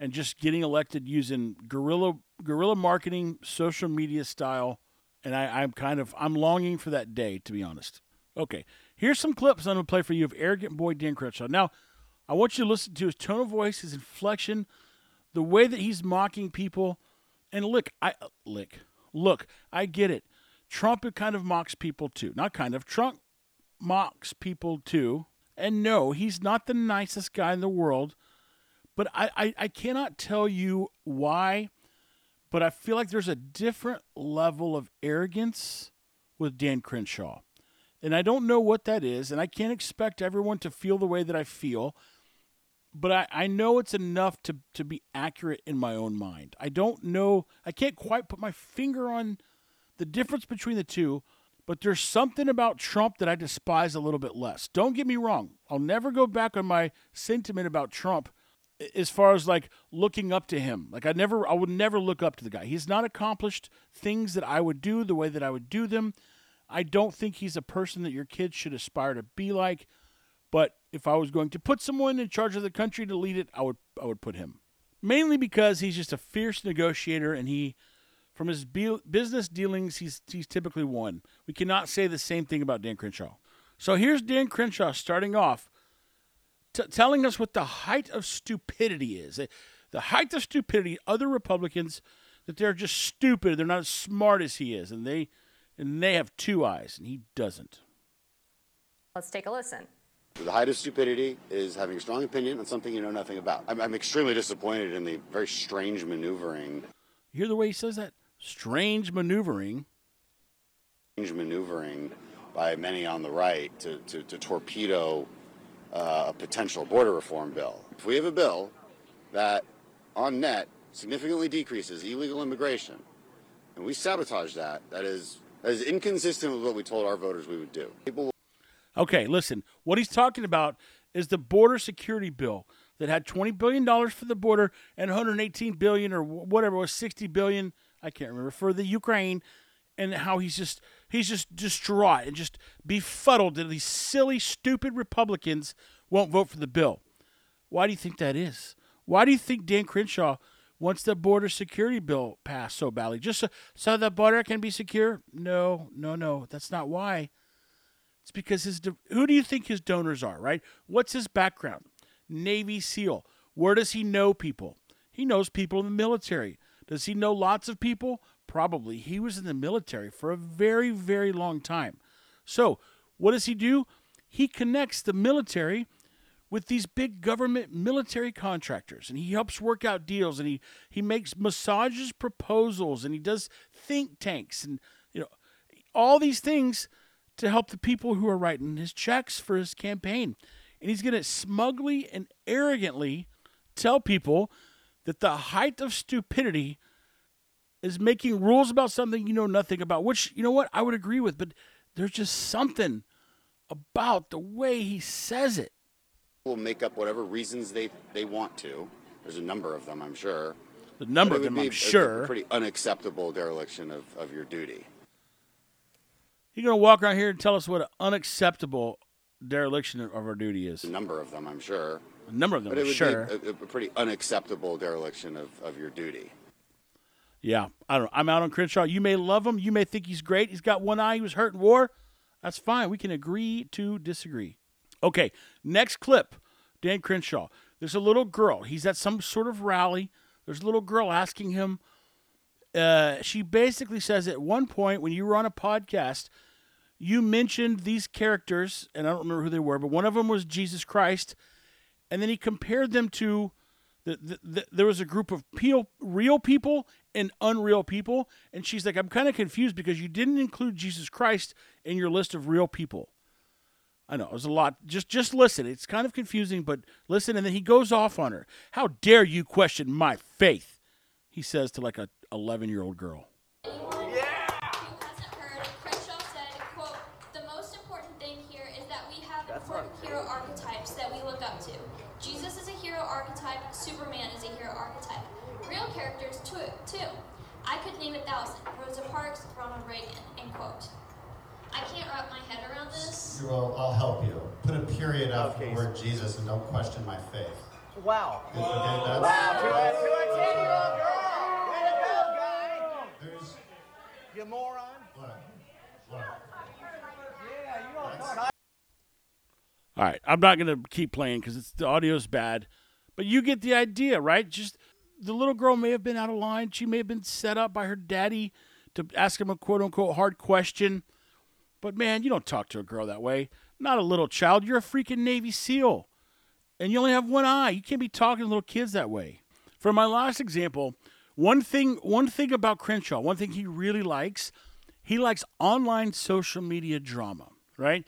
and just getting elected using guerrilla marketing, social media style. And I'm longing for that day, to be honest. Okay, here's some clips I'm going to play for you of arrogant boy Dan Crenshaw. Now, I want you to listen to his tone of voice, his inflection, the way that he's mocking people. And look, I get it. Trump kind of mocks people too. Not kind of. Trump mocks people too. And no, he's not the nicest guy in the world. But I cannot tell you why, but I feel like there's a different level of arrogance with Dan Crenshaw. And I don't know what that is, and I can't expect everyone to feel the way that I feel. But I know it's enough to be accurate in my own mind. I don't know. I can't quite put my finger on the difference between the two, but there's something about Trump that I despise a little bit less. Don't get me wrong. I'll never go back on my sentiment about Trump as far as like looking up to him. Like I would never look up to the guy. He's not accomplished things that I would do the way that I would do them. I don't think he's a person that your kids should aspire to be like. But if I was going to put someone in charge of the country to lead it, I would put him. Mainly because he's just a fierce negotiator, and he, from his business dealings, he's typically won. We cannot say the same thing about Dan Crenshaw. So here's Dan Crenshaw starting off telling us what the height of stupidity is. The height of stupidity, other Republicans, that they're just stupid. They're not as smart as he is, and they have two eyes, and he doesn't. Let's take a listen. The height of stupidity is having a strong opinion on something you know nothing about. I'm extremely disappointed in the very strange maneuvering. You hear the way he says that? Strange maneuvering. Strange maneuvering by many on the right to torpedo a potential border reform bill. If we have a bill that, on net, significantly decreases illegal immigration, and we sabotage that, that is inconsistent with what we told our voters we would do. Okay, listen, what he's talking about is the border security bill that had $20 billion for the border and $118 billion or whatever it was, $60 billion, I can't remember, for the Ukraine, and how he's just distraught and just befuddled that these silly, stupid Republicans won't vote for the bill. Why do you think that is? Why do you think Dan Crenshaw wants the border security bill passed so badly? Just so the border can be secure? No, that's not why. It's because who do you think his donors are, right? What's his background? Navy SEAL. Where does he know people? He knows people in the military. Does he know lots of people? Probably. He was in the military for a very, very long time. So what does he do? He connects the military with these big government military contractors, and he helps work out deals, and he makes massages proposals, and he does think tanks, and you know all these things to help the people who are writing his checks for his campaign. And he's going to smugly and arrogantly tell people that the height of stupidity is making rules about something you know nothing about, which, you know what, I would agree with, but there's just something about the way he says it. Will make up whatever reasons they want to. There's a number of them, I'm sure. The number of them, I'm sure. A pretty unacceptable dereliction of your duty. You're going to walk around here and tell us what an unacceptable dereliction of our duty is. A number of them, I'm sure. A number of them, I'm sure. But it would be a pretty unacceptable dereliction of your duty. Yeah, I don't know. I'm out on Crenshaw. You may love him. You may think he's great. He's got one eye. He was hurt in war. That's fine. We can agree to disagree. Okay, next clip, Dan Crenshaw. There's a little girl. He's at some sort of rally. There's a little girl asking him. She basically says at one point when you were on a podcast, you mentioned these characters, and I don't remember who they were, but one of them was Jesus Christ, and then he compared them to there was a group of real people and unreal people. And she's like, I'm kind of confused because you didn't include Jesus Christ in your list of real people. I know, it was a lot. Just listen. It's kind of confusing, but listen. And then he goes off on her. How dare you question my faith? He says to like a 11-year-old girl. Hero archetypes that we look up to. Jesus is a hero archetype. Superman is a hero archetype. Real characters too. I could name 1,000. Rosa Parks, Ronald Reagan. End quote. I can't wrap my head around this. Well, I'll help you. Put a period after the word Jesus and don't question my faith. Wow. Okay, wow. To a 10-year-old girl. Way to go, guy. There's... You moron. What? Yeah, you don't know. All right, I'm not going to keep playing because the audio's bad, but you get the idea, right? Just the little girl may have been out of line. She may have been set up by her daddy to ask him a quote-unquote hard question. But, man, you don't talk to a girl that way. Not a little child. You're a freaking Navy SEAL, and you only have one eye. You can't be talking to little kids that way. For my last example, one thing about Crenshaw, one thing he really likes, he likes online social media drama, right?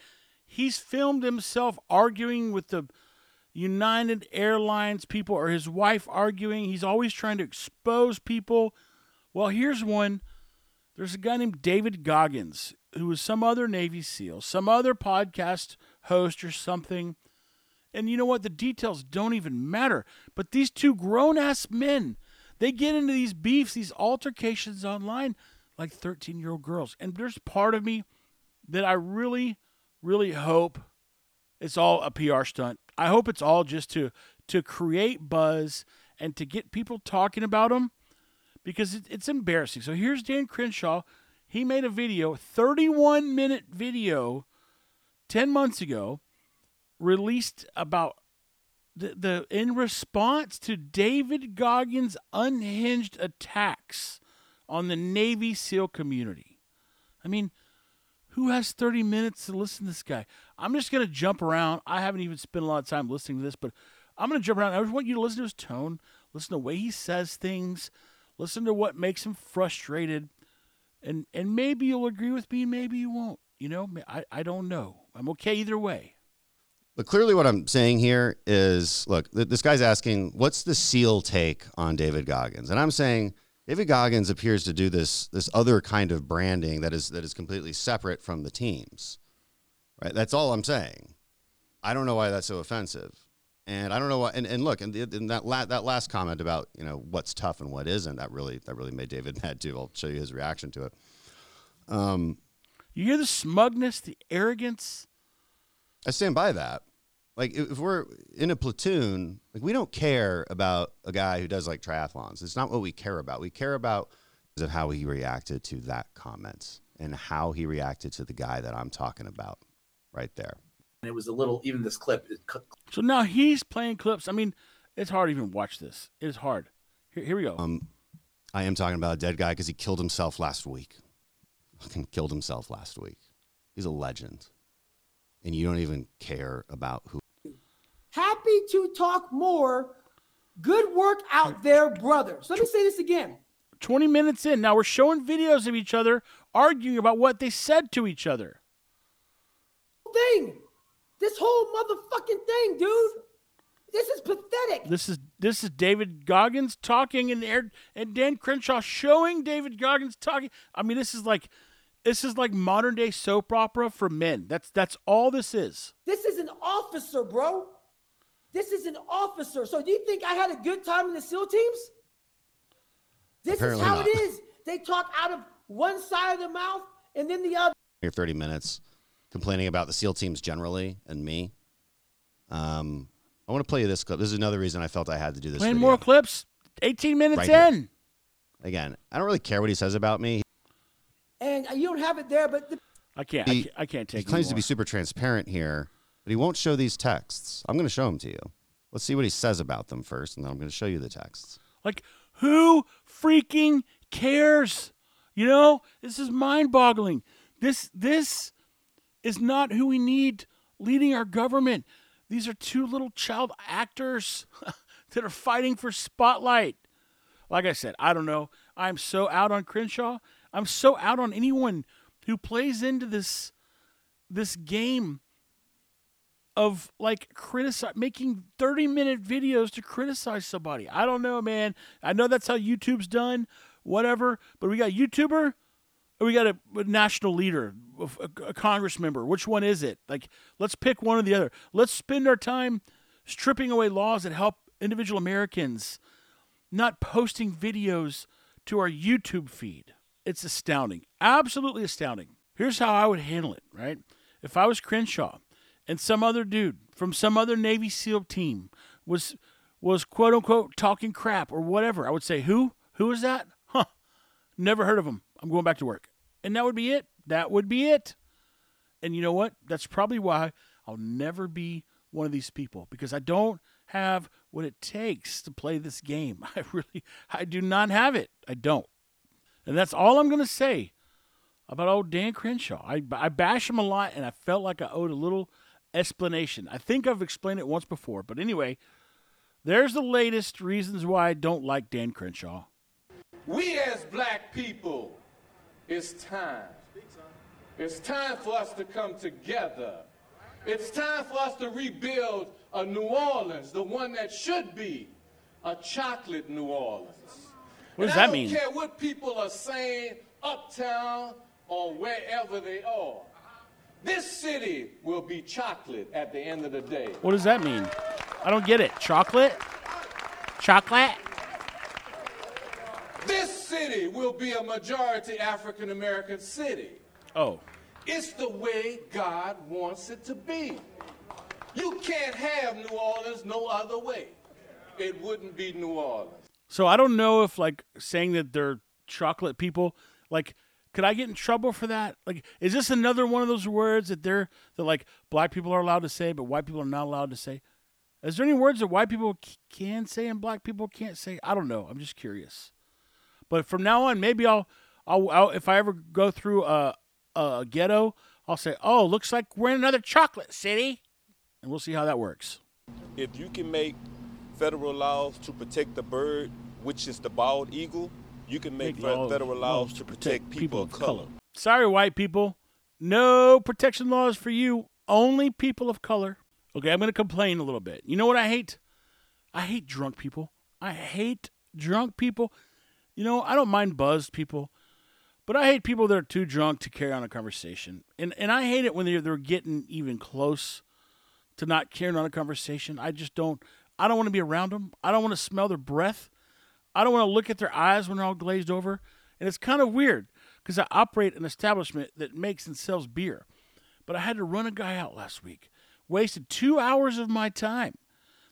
He's filmed himself arguing with the United Airlines people or his wife arguing. He's always trying to expose people. Well, here's one. There's a guy named David Goggins who was some other Navy SEAL, some other podcast host or something. And you know what? The details don't even matter. But these two grown-ass men, they get into these beefs, these altercations online like 13-year-old girls. And there's part of me that I really hope it's all a PR stunt. I hope it's all just to create buzz and to get people talking about them because it's embarrassing. So here's Dan Crenshaw. He made a video, 31-minute video, 10 months ago, released about the in response to David Goggins' unhinged attacks on the Navy SEAL community. I mean, who has 30 minutes to listen to this guy? I'm just going to jump around. I haven't even spent a lot of time listening to this, but I'm going to jump around. I just want you to listen to his tone, listen to the way he says things, listen to what makes him frustrated, and maybe you'll agree with me, maybe you won't. You know, I don't know. I'm okay either way. But clearly what I'm saying here is, look, this guy's asking, what's the SEAL take on David Goggins? And I'm saying... David Goggins appears to do this other kind of branding that is completely separate from the teams, right? That's all I'm saying. I don't know why that's so offensive, and I don't know why. And look, and that last comment about what's tough and what isn't, that really made David mad too. I'll show you his reaction to it. You hear the smugness, the arrogance. I stand by that. Like, if we're in a platoon, like, we don't care about a guy who does, like, triathlons. It's not what we care about. We care about how he reacted to that comment and how he reacted to the guy that I'm talking about right there. And it was a little, even this clip. So now he's playing clips. I mean, it's hard to even watch this. It is hard. Here we go. I am talking about a dead guy because he killed himself last week. Fucking killed himself last week. He's a legend. And you don't even care about who. Happy to talk more. Good work out there, brothers. Let me say this again. 20 minutes in. Now we're showing videos of each other arguing about what they said to each other. This whole motherfucking thing, dude. This is pathetic. This is David Goggins talking and Dan Crenshaw showing David Goggins talking. I mean, this is like modern day soap opera for men. That's all this is. This is an officer, bro. This is an officer. So do you think I had a good time in the SEAL teams? This Apparently is how not. It is. They talk out of one side of the mouth and then the other. Here, 30 minutes complaining about the SEAL teams generally and me. I want to play you this clip. This is another reason I felt I had to do this. Playing more clips. 18 minutes right in. Here. Again, I don't really care what he says about me. And you don't have it there, but... I can't take it. He claims to be super transparent here. But he won't show these texts. I'm going to show them to you. Let's see what he says about them first, and then I'm going to show you the texts. Like, who freaking cares? You know, this is mind-boggling. This is not who we need leading our government. These are two little child actors that are fighting for spotlight. Like I said, I don't know. I'm so out on Crenshaw. I'm so out on anyone who plays into this game of like making 30-minute videos to criticize somebody. I don't know, man. I know that's how YouTube's done, whatever. But we got a YouTuber, or we got a national leader, a Congress member. Which one is it? Like, let's pick one or the other. Let's spend our time stripping away laws that help individual Americans, not posting videos to our YouTube feed. It's astounding. Absolutely astounding. Here's how I would handle it, right? If I was Crenshaw and some other dude from some other Navy SEAL team was quote unquote talking crap or whatever, I would say, who is that? Huh. Never heard of him. I'm going back to work. And that would be it. That would be it. And you know what? That's probably why I'll never be one of these people, because I don't have what it takes to play this game. I do not have it. I don't. And that's all I'm going to say about old Dan Crenshaw. I bash him a lot, and I felt like I owed a little explanation. I think I've explained it once before. But anyway, there's the latest reasons why I don't like Dan Crenshaw. We as black people, it's time. It's time for us to come together. It's time for us to rebuild a New Orleans, the one that should be a chocolate New Orleans. What does that mean? I don't care what people are saying uptown or wherever they are. This city will be chocolate at the end of the day. What does that mean? I don't get it. Chocolate? Chocolate? This city will be a majority African American city. Oh. It's the way God wants it to be. You can't have New Orleans no other way. It wouldn't be New Orleans. So I don't know if, like, saying that they're chocolate people, like, could I get in trouble for that? Like, is this another one of those words that like black people are allowed to say but white people are not allowed to say? Is there any words that white people can say and black people can't say? I don't know. I'm just curious. But from now on, maybe I'll if I ever go through a ghetto, I'll say, oh, looks like we're in another chocolate city. And we'll see how that works. If you can make federal laws to protect the bird, which is the bald eagle, you can make federal laws to protect people of color. Sorry, white people. No protection laws for you. Only people of color. Okay, I'm going to complain a little bit. You know what I hate? I hate drunk people. I hate drunk people. You know, I don't mind buzzed people. But I hate people that are too drunk to carry on a conversation. And I hate it when they're getting even close to not carrying on a conversation. I don't want to be around them. I don't want to smell their breath. I don't want to look at their eyes when they're all glazed over. And it's kind of weird because I operate an establishment that makes and sells beer. But I had to run a guy out last week. Wasted 2 hours of my time.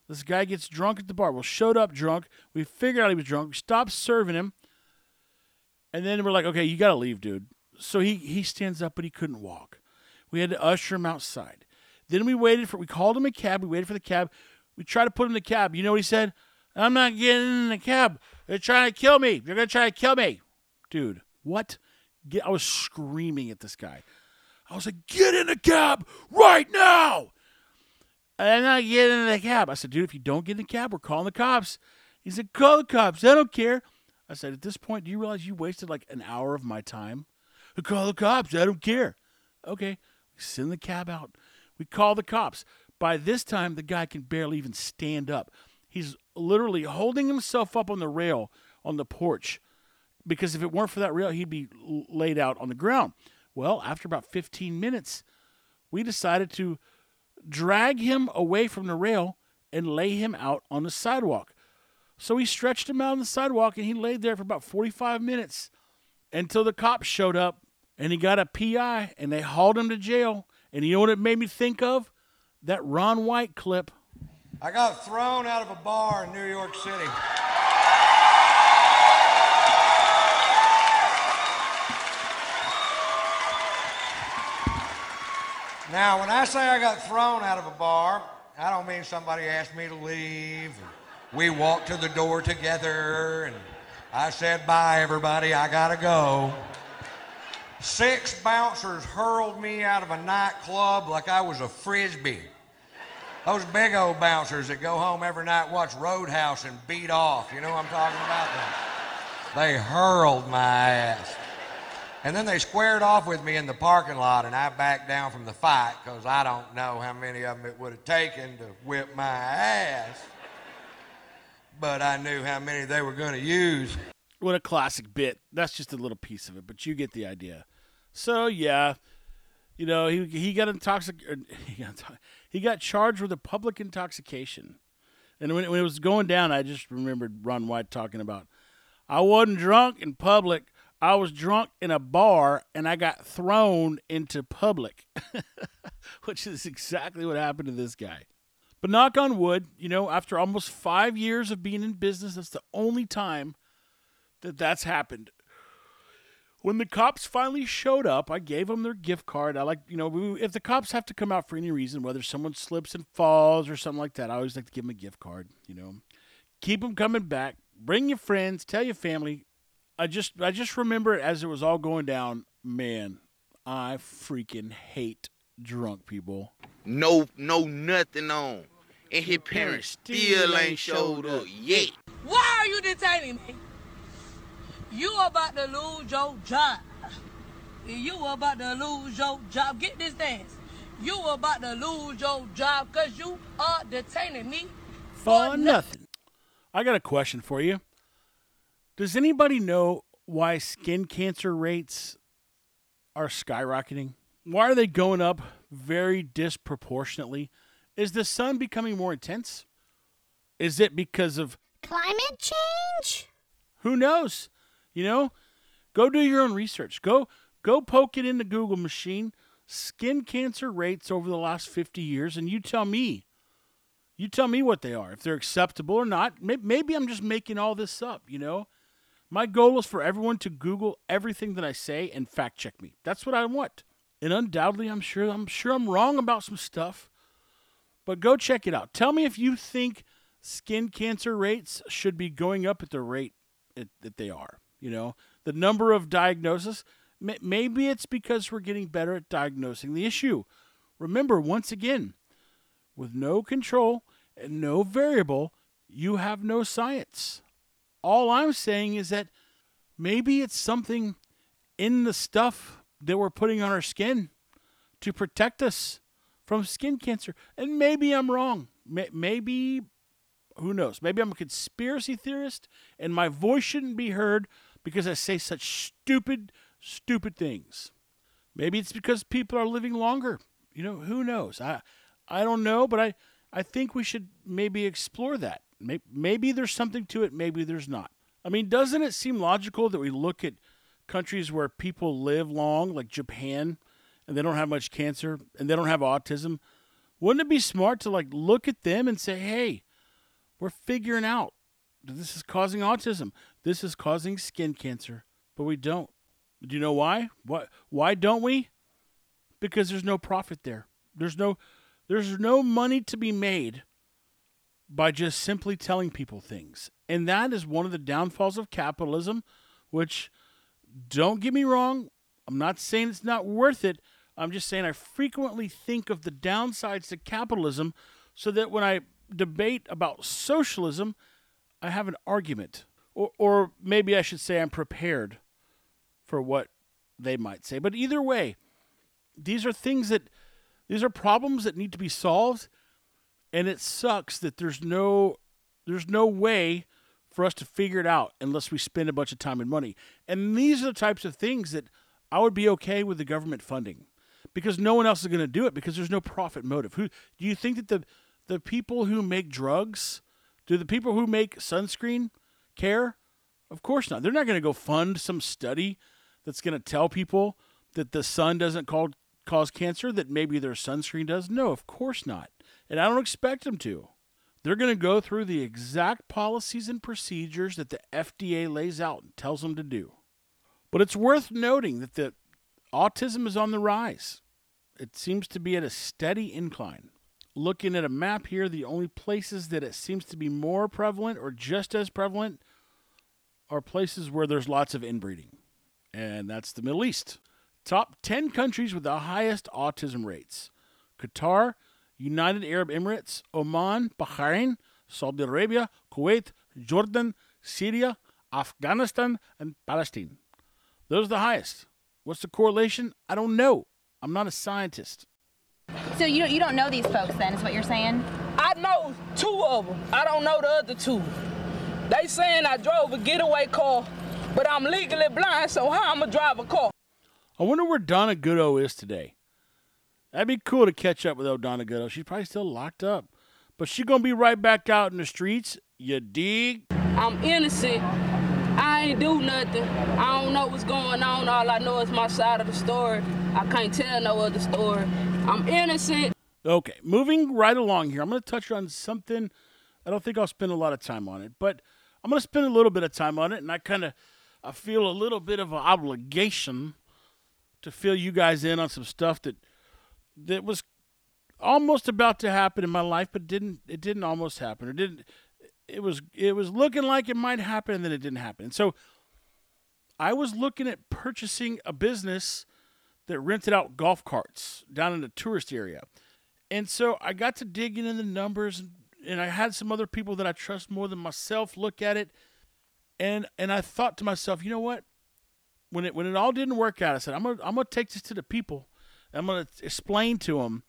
This guy gets drunk at the bar. Well, showed up drunk. We figured out he was drunk. We stopped serving him. And then we're like, okay, you got to leave, dude. So he stands up, but he couldn't walk. We had to usher him outside. Then we called him a cab. We waited for the cab. We tried to put him in the cab. You know what he said? I'm not getting in the cab. They're trying to kill me. They're going to try to kill me. Dude, what? I was screaming at this guy. I was like, get in the cab right now. I'm not getting in the cab. I said, dude, if you don't get in the cab, we're calling the cops. He said, call the cops. I don't care. I said, at this point, do you realize you wasted like an hour of my time? I call the cops. I don't care. Okay. We send the cab out. We call the cops. By this time, the guy can barely even stand up. He's literally holding himself up on the rail on the porch because if it weren't for that rail, he'd be laid out on the ground. Well, after about 15 minutes, we decided to drag him away from the rail and lay him out on the sidewalk. So we stretched him out on the sidewalk, and he laid there for about 45 minutes until the cops showed up, and he got a PI, and they hauled him to jail. And you know what it made me think of? That Ron White clip. I got thrown out of a bar in New York City. Now, when I say I got thrown out of a bar, I don't mean somebody asked me to leave. We walked to the door together, and I said, bye, everybody, I gotta go. 6 bouncers hurled me out of a nightclub like I was a Frisbee. Those big old bouncers that go home every night, watch Roadhouse, and beat off. You know what I'm talking about? They hurled my ass. And then they squared off with me in the parking lot, and I backed down from the fight because I don't know how many of them it would have taken to whip my ass. But I knew how many they were going to use. What a classic bit. That's just a little piece of it, but you get the idea. So, yeah, you know, he got charged with a public intoxication. And when it was going down, I just remembered Ron White talking about, I wasn't drunk in public. I was drunk in a bar, and I got thrown into public, which is exactly what happened to this guy. But knock on wood, you know, after almost 5 years of being in business, that's the only time that's happened. When the cops finally showed up, I gave them their gift card. I like, you know, if the cops have to come out for any reason, whether someone slips and falls or something like that, I always like to give them a gift card, you know. Keep them coming back. Bring your friends. Tell your family. I just remember as it was all going down, man, I freaking hate drunk people. No nothing on. And his parents still ain't showed up yet. Why are you detaining me? You about to lose your job. You about to lose your job. Get this dance. You about to lose your job because you are detaining me for nothing. I got a question for you. Does anybody know why skin cancer rates are skyrocketing? Why are they going up very disproportionately? Is the sun becoming more intense? Is it because of climate change? Who knows? You know, go do your own research. Go poke it in the Google machine. Skin cancer rates over the last 50 years, and you tell me. You tell me what they are, if they're acceptable or not. Maybe I'm just making all this up, you know. My goal is for everyone to Google everything that I say and fact check me. That's what I want. And undoubtedly, I'm sure I'm wrong about some stuff. But go check it out. Tell me if you think skin cancer rates should be going up at the rate that they are. You know, the number of diagnoses, maybe it's because we're getting better at diagnosing the issue. Remember, once again, with no control and no variable, you have no science. All I'm saying is that maybe it's something in the stuff that we're putting on our skin to protect us from skin cancer. And maybe I'm wrong. Maybe, who knows? Maybe I'm a conspiracy theorist and my voice shouldn't be heard because I say such stupid things. Maybe it's because people are living longer. You know, who knows? I don't know, but I think we should maybe explore that. Maybe there's something to it. Maybe there's not. I mean, doesn't it seem logical that we look at countries where people live long, like Japan, and they don't have much cancer, and they don't have autism? Wouldn't it be smart to, like, look at them and say, hey, we're figuring out this is causing autism. This is causing skin cancer, but we don't. Do you know why? Why don't we? Because there's no profit there. There's no money to be made by just simply telling people things. And that is one of the downfalls of capitalism, which, don't get me wrong, I'm not saying it's not worth it. I'm just saying I frequently think of the downsides to capitalism so that when I debate about socialism, I have an argument. Or maybe I should say I'm prepared for what they might say. But either way, these are problems that need to be solved, and it sucks that there's no way for us to figure it out unless we spend a bunch of time and money. And these are the types of things that I would be okay with the government funding because no one else is going to do it because there's no profit motive. Who do you think that the people who make drugs, do the people who make sunscreen care? Of course not. They're not going to go fund some study that's going to tell people that the sun doesn't cause cancer, that maybe their sunscreen does? No, of course not. And I don't expect them to. They're going to go through the exact policies and procedures that the FDA lays out and tells them to do. But it's worth noting that the autism is on the rise. It seems to be at a steady incline. Looking at a map here, the only places that it seems to be more prevalent or just as prevalent are places where there's lots of inbreeding. And that's the Middle East. Top 10 countries with the highest autism rates: Qatar, United Arab Emirates, Oman, Bahrain, Saudi Arabia, Kuwait, Jordan, Syria, Afghanistan, and Palestine. Those are the highest. What's the correlation? I don't know. I'm not a scientist. So you don't know these folks then, is what you're saying? I know two of them. I don't know the other two. They saying I drove a getaway car, but I'm legally blind, so how I'm going to drive a car? I wonder where Donna Goodo is today. That'd be cool to catch up with old Donna Goodo. She's probably still locked up. But she's going to be right back out in the streets. You dig? I'm innocent. I ain't do nothing. I don't know what's going on. All I know is my side of the story. I can't tell no other story. I'm innocent. Okay, moving right along here. I'm going to touch on something. I don't think I'll spend a lot of time on it, but I'm going to spend a little bit of time on it, and I feel a little bit of an obligation to fill you guys in on some stuff that was almost about to happen in my life, but didn't almost happen, or didn't. It was looking like it might happen, and then it didn't happen. And so I was looking at purchasing a business that rented out golf carts down in the tourist area. And so I got to digging in the numbers, and I had some other people that I trust more than myself look at it. And I thought to myself, you know what? When it all didn't work out, I said, I'm gonna take this to the people. I'm going to explain to them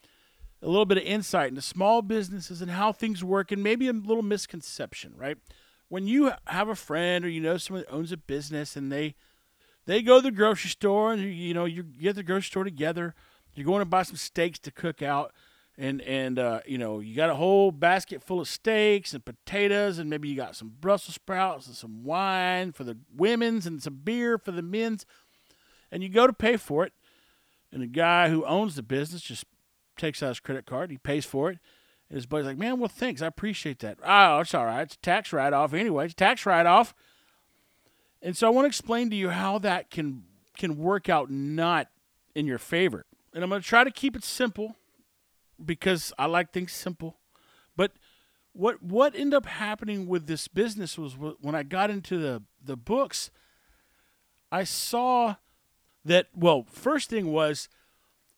a little bit of insight into small businesses and how things work, and maybe a little misconception, right? When you have a friend or you know someone that owns a business, and they go to the grocery store, and you get the grocery store together, you're going to buy some steaks to cook out, and you got a whole basket full of steaks and potatoes, and maybe you got some Brussels sprouts and some wine for the women's and some beer for the men's, and you go to pay for it, and the guy who owns the business just takes out his credit card. He pays for it. And his buddy's like, man, well, thanks. I appreciate that. Oh, it's all right. It's a tax write-off anyway. It's a tax write-off. And so I want to explain to you how that can work out not in your favor. And I'm going to try to keep it simple because I like things simple. But what ended up happening with this business was when I got into the books, I saw that, well, first thing was,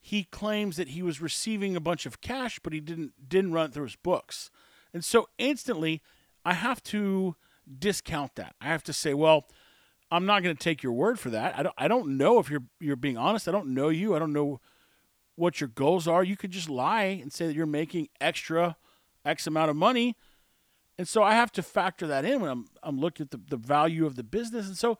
he claims that he was receiving a bunch of cash, but he didn't run it through his books. And so instantly, I have to discount that. I have to say, well, I'm not going to take your word for that. I don't know if you're being honest. I don't know you. I don't know what your goals are. You could just lie and say that you're making extra X amount of money. And so I have to factor that in when I'm looking at the value of the business. And so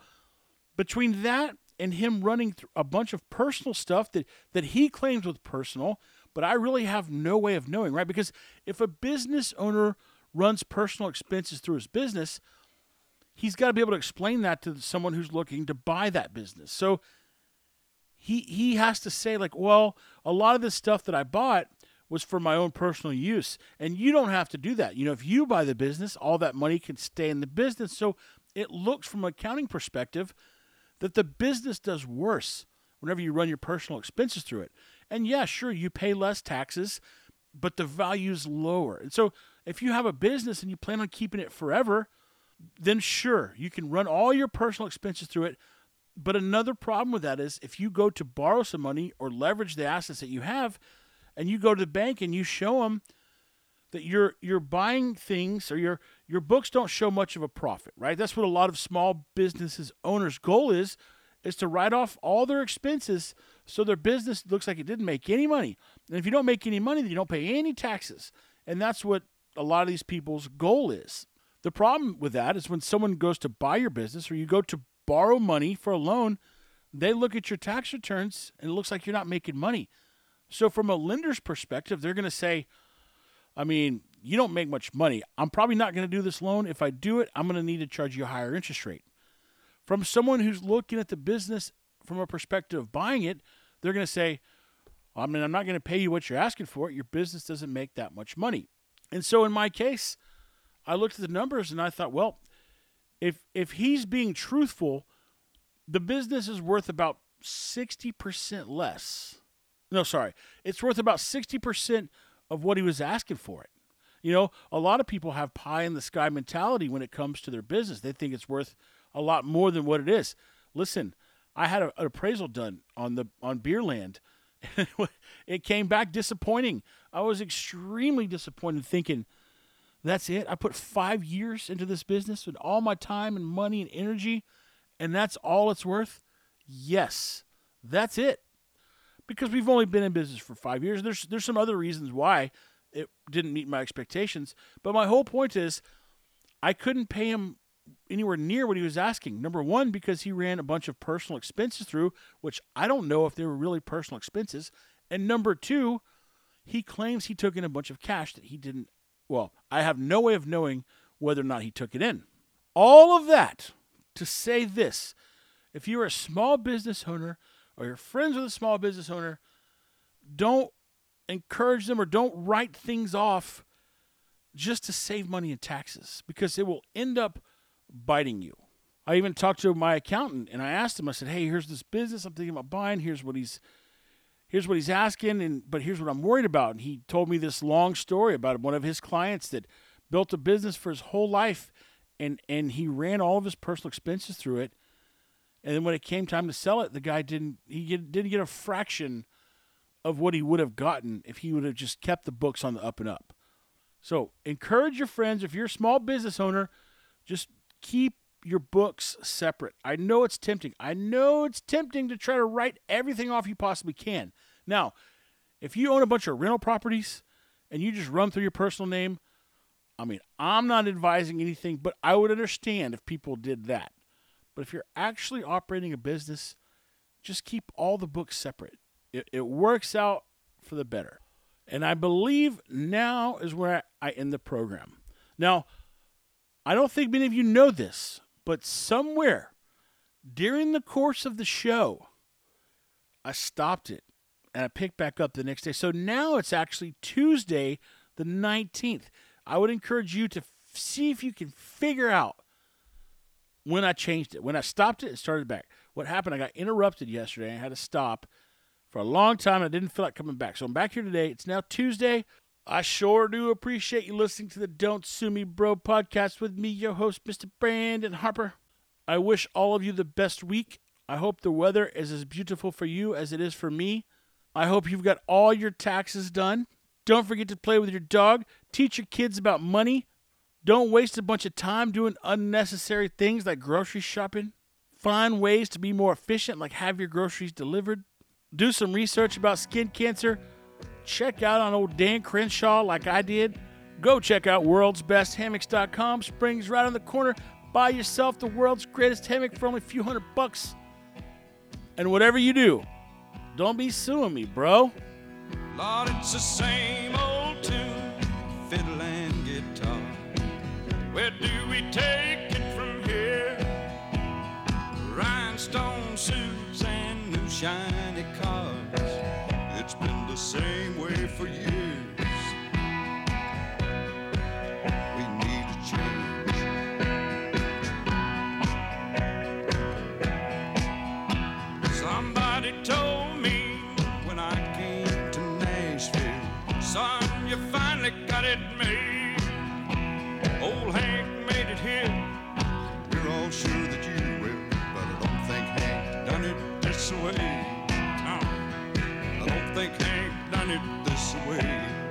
between that and him running through a bunch of personal stuff that he claims was personal, but I really have no way of knowing, right? Because if a business owner runs personal expenses through his business, he's got to be able to explain that to someone who's looking to buy that business. So he has to say, like, well, a lot of this stuff that I bought was for my own personal use, and you don't have to do that. You know, if you buy the business, all that money can stay in the business. So it looks from an accounting perspective that the business does worse whenever you run your personal expenses through it. And yeah, sure, you pay less taxes, but the value's lower. And so if you have a business and you plan on keeping it forever, then sure, you can run all your personal expenses through it. But another problem with that is if you go to borrow some money or leverage the assets that you have, and you go to the bank and you show them that you're buying things, or your books don't show much of a profit, right? That's what a lot of small businesses owners' goal is to write off all their expenses so their business looks like it didn't make any money. And if you don't make any money, then you don't pay any taxes. And that's what a lot of these people's goal is. The problem with that is when someone goes to buy your business or you go to borrow money for a loan, they look at your tax returns and it looks like you're not making money. So from a lender's perspective, they're going to say, I mean, you don't make much money. I'm probably not going to do this loan. If I do it, I'm going to need to charge you a higher interest rate. From someone who's looking at the business from a perspective of buying it, they're going to say, I mean, I'm not going to pay you what you're asking for. Your business doesn't make that much money. And so in my case, I looked at the numbers and I thought, well, if he's being truthful, the business is worth about 60% less. No, sorry. It's worth about 60% of what he was asking for it. You know, a lot of people have pie in the sky mentality when it comes to their business. They think it's worth a lot more than what it is. Listen, I had an appraisal done on Beerland. It came back disappointing. I was extremely disappointed thinking That's it. I put 5 years into this business with all my time and money and energy, and that's all it's worth? Yes, that's it. Because we've only been in business for 5 years. There's some other reasons why it didn't meet my expectations. But my whole point is I couldn't pay him anywhere near what he was asking. Number one, because he ran a bunch of personal expenses through, which I don't know if they were really personal expenses. And number two, he claims he took in a bunch of cash that he didn't. Well, I have no way of knowing whether or not he took it in. All of that to say this: if you're a small business owner or you're friends with a small business owner, don't encourage them or don't write things off just to save money in taxes, because it will end up biting you. I even talked to my accountant and I asked him, I said, hey, here's this business I'm thinking about buying. Here's what he's asking, but here's what I'm worried about. And he told me this long story about one of his clients that built a business for his whole life, and he ran all of his personal expenses through it. And then when it came time to sell it, the guy didn't get a fraction of what he would have gotten if he would have just kept the books on the up and up. So encourage your friends. If you're a small business owner, just keep your books separate. I know it's tempting. I know it's tempting to try to write everything off you possibly can. Now, if you own a bunch of rental properties and you just run through your personal name, I mean, I'm not advising anything, but I would understand if people did that. But if you're actually operating a business, just keep all the books separate. It works out for the better. And I believe now is where I end the program. Now, I don't think many of you know this, but somewhere during the course of the show, I stopped it and I picked back up the next day. So now it's actually Tuesday, the 19th. I would encourage you to see if you can figure out when I changed it. When I stopped it and started back. What happened? I got interrupted yesterday. I had to stop for a long time. I didn't feel like coming back. So I'm back here today. It's now Tuesday. I sure do appreciate you listening to the Don't Sue Me Bro podcast with me, your host, Mr. Brandon Harper. I wish all of you the best week. I hope the weather is as beautiful for you as it is for me. I hope you've got all your taxes done. Don't forget to play with your dog. Teach your kids about money. Don't waste a bunch of time doing unnecessary things like grocery shopping. Find ways to be more efficient, like have your groceries delivered. Do some research about skin cancer. Check out on old Dan Crenshaw like I did. Go check out worldsbesthammocks.com. Spring's right on the corner. Buy yourself the world's greatest hammock for only a few $100. And whatever you do, don't be suing me, bro. Lord, it's the same old tune, fiddle and guitar. Where do we take it from here? Rhinestone suits and new shiny cars. It's been the same way for years. We need a change. Somebody told me when I came to Nashville, son, you finally got it made. Old Hank made it here. We're all sure that you will, but I don't think Hank done it this way. Think Hank done it this way.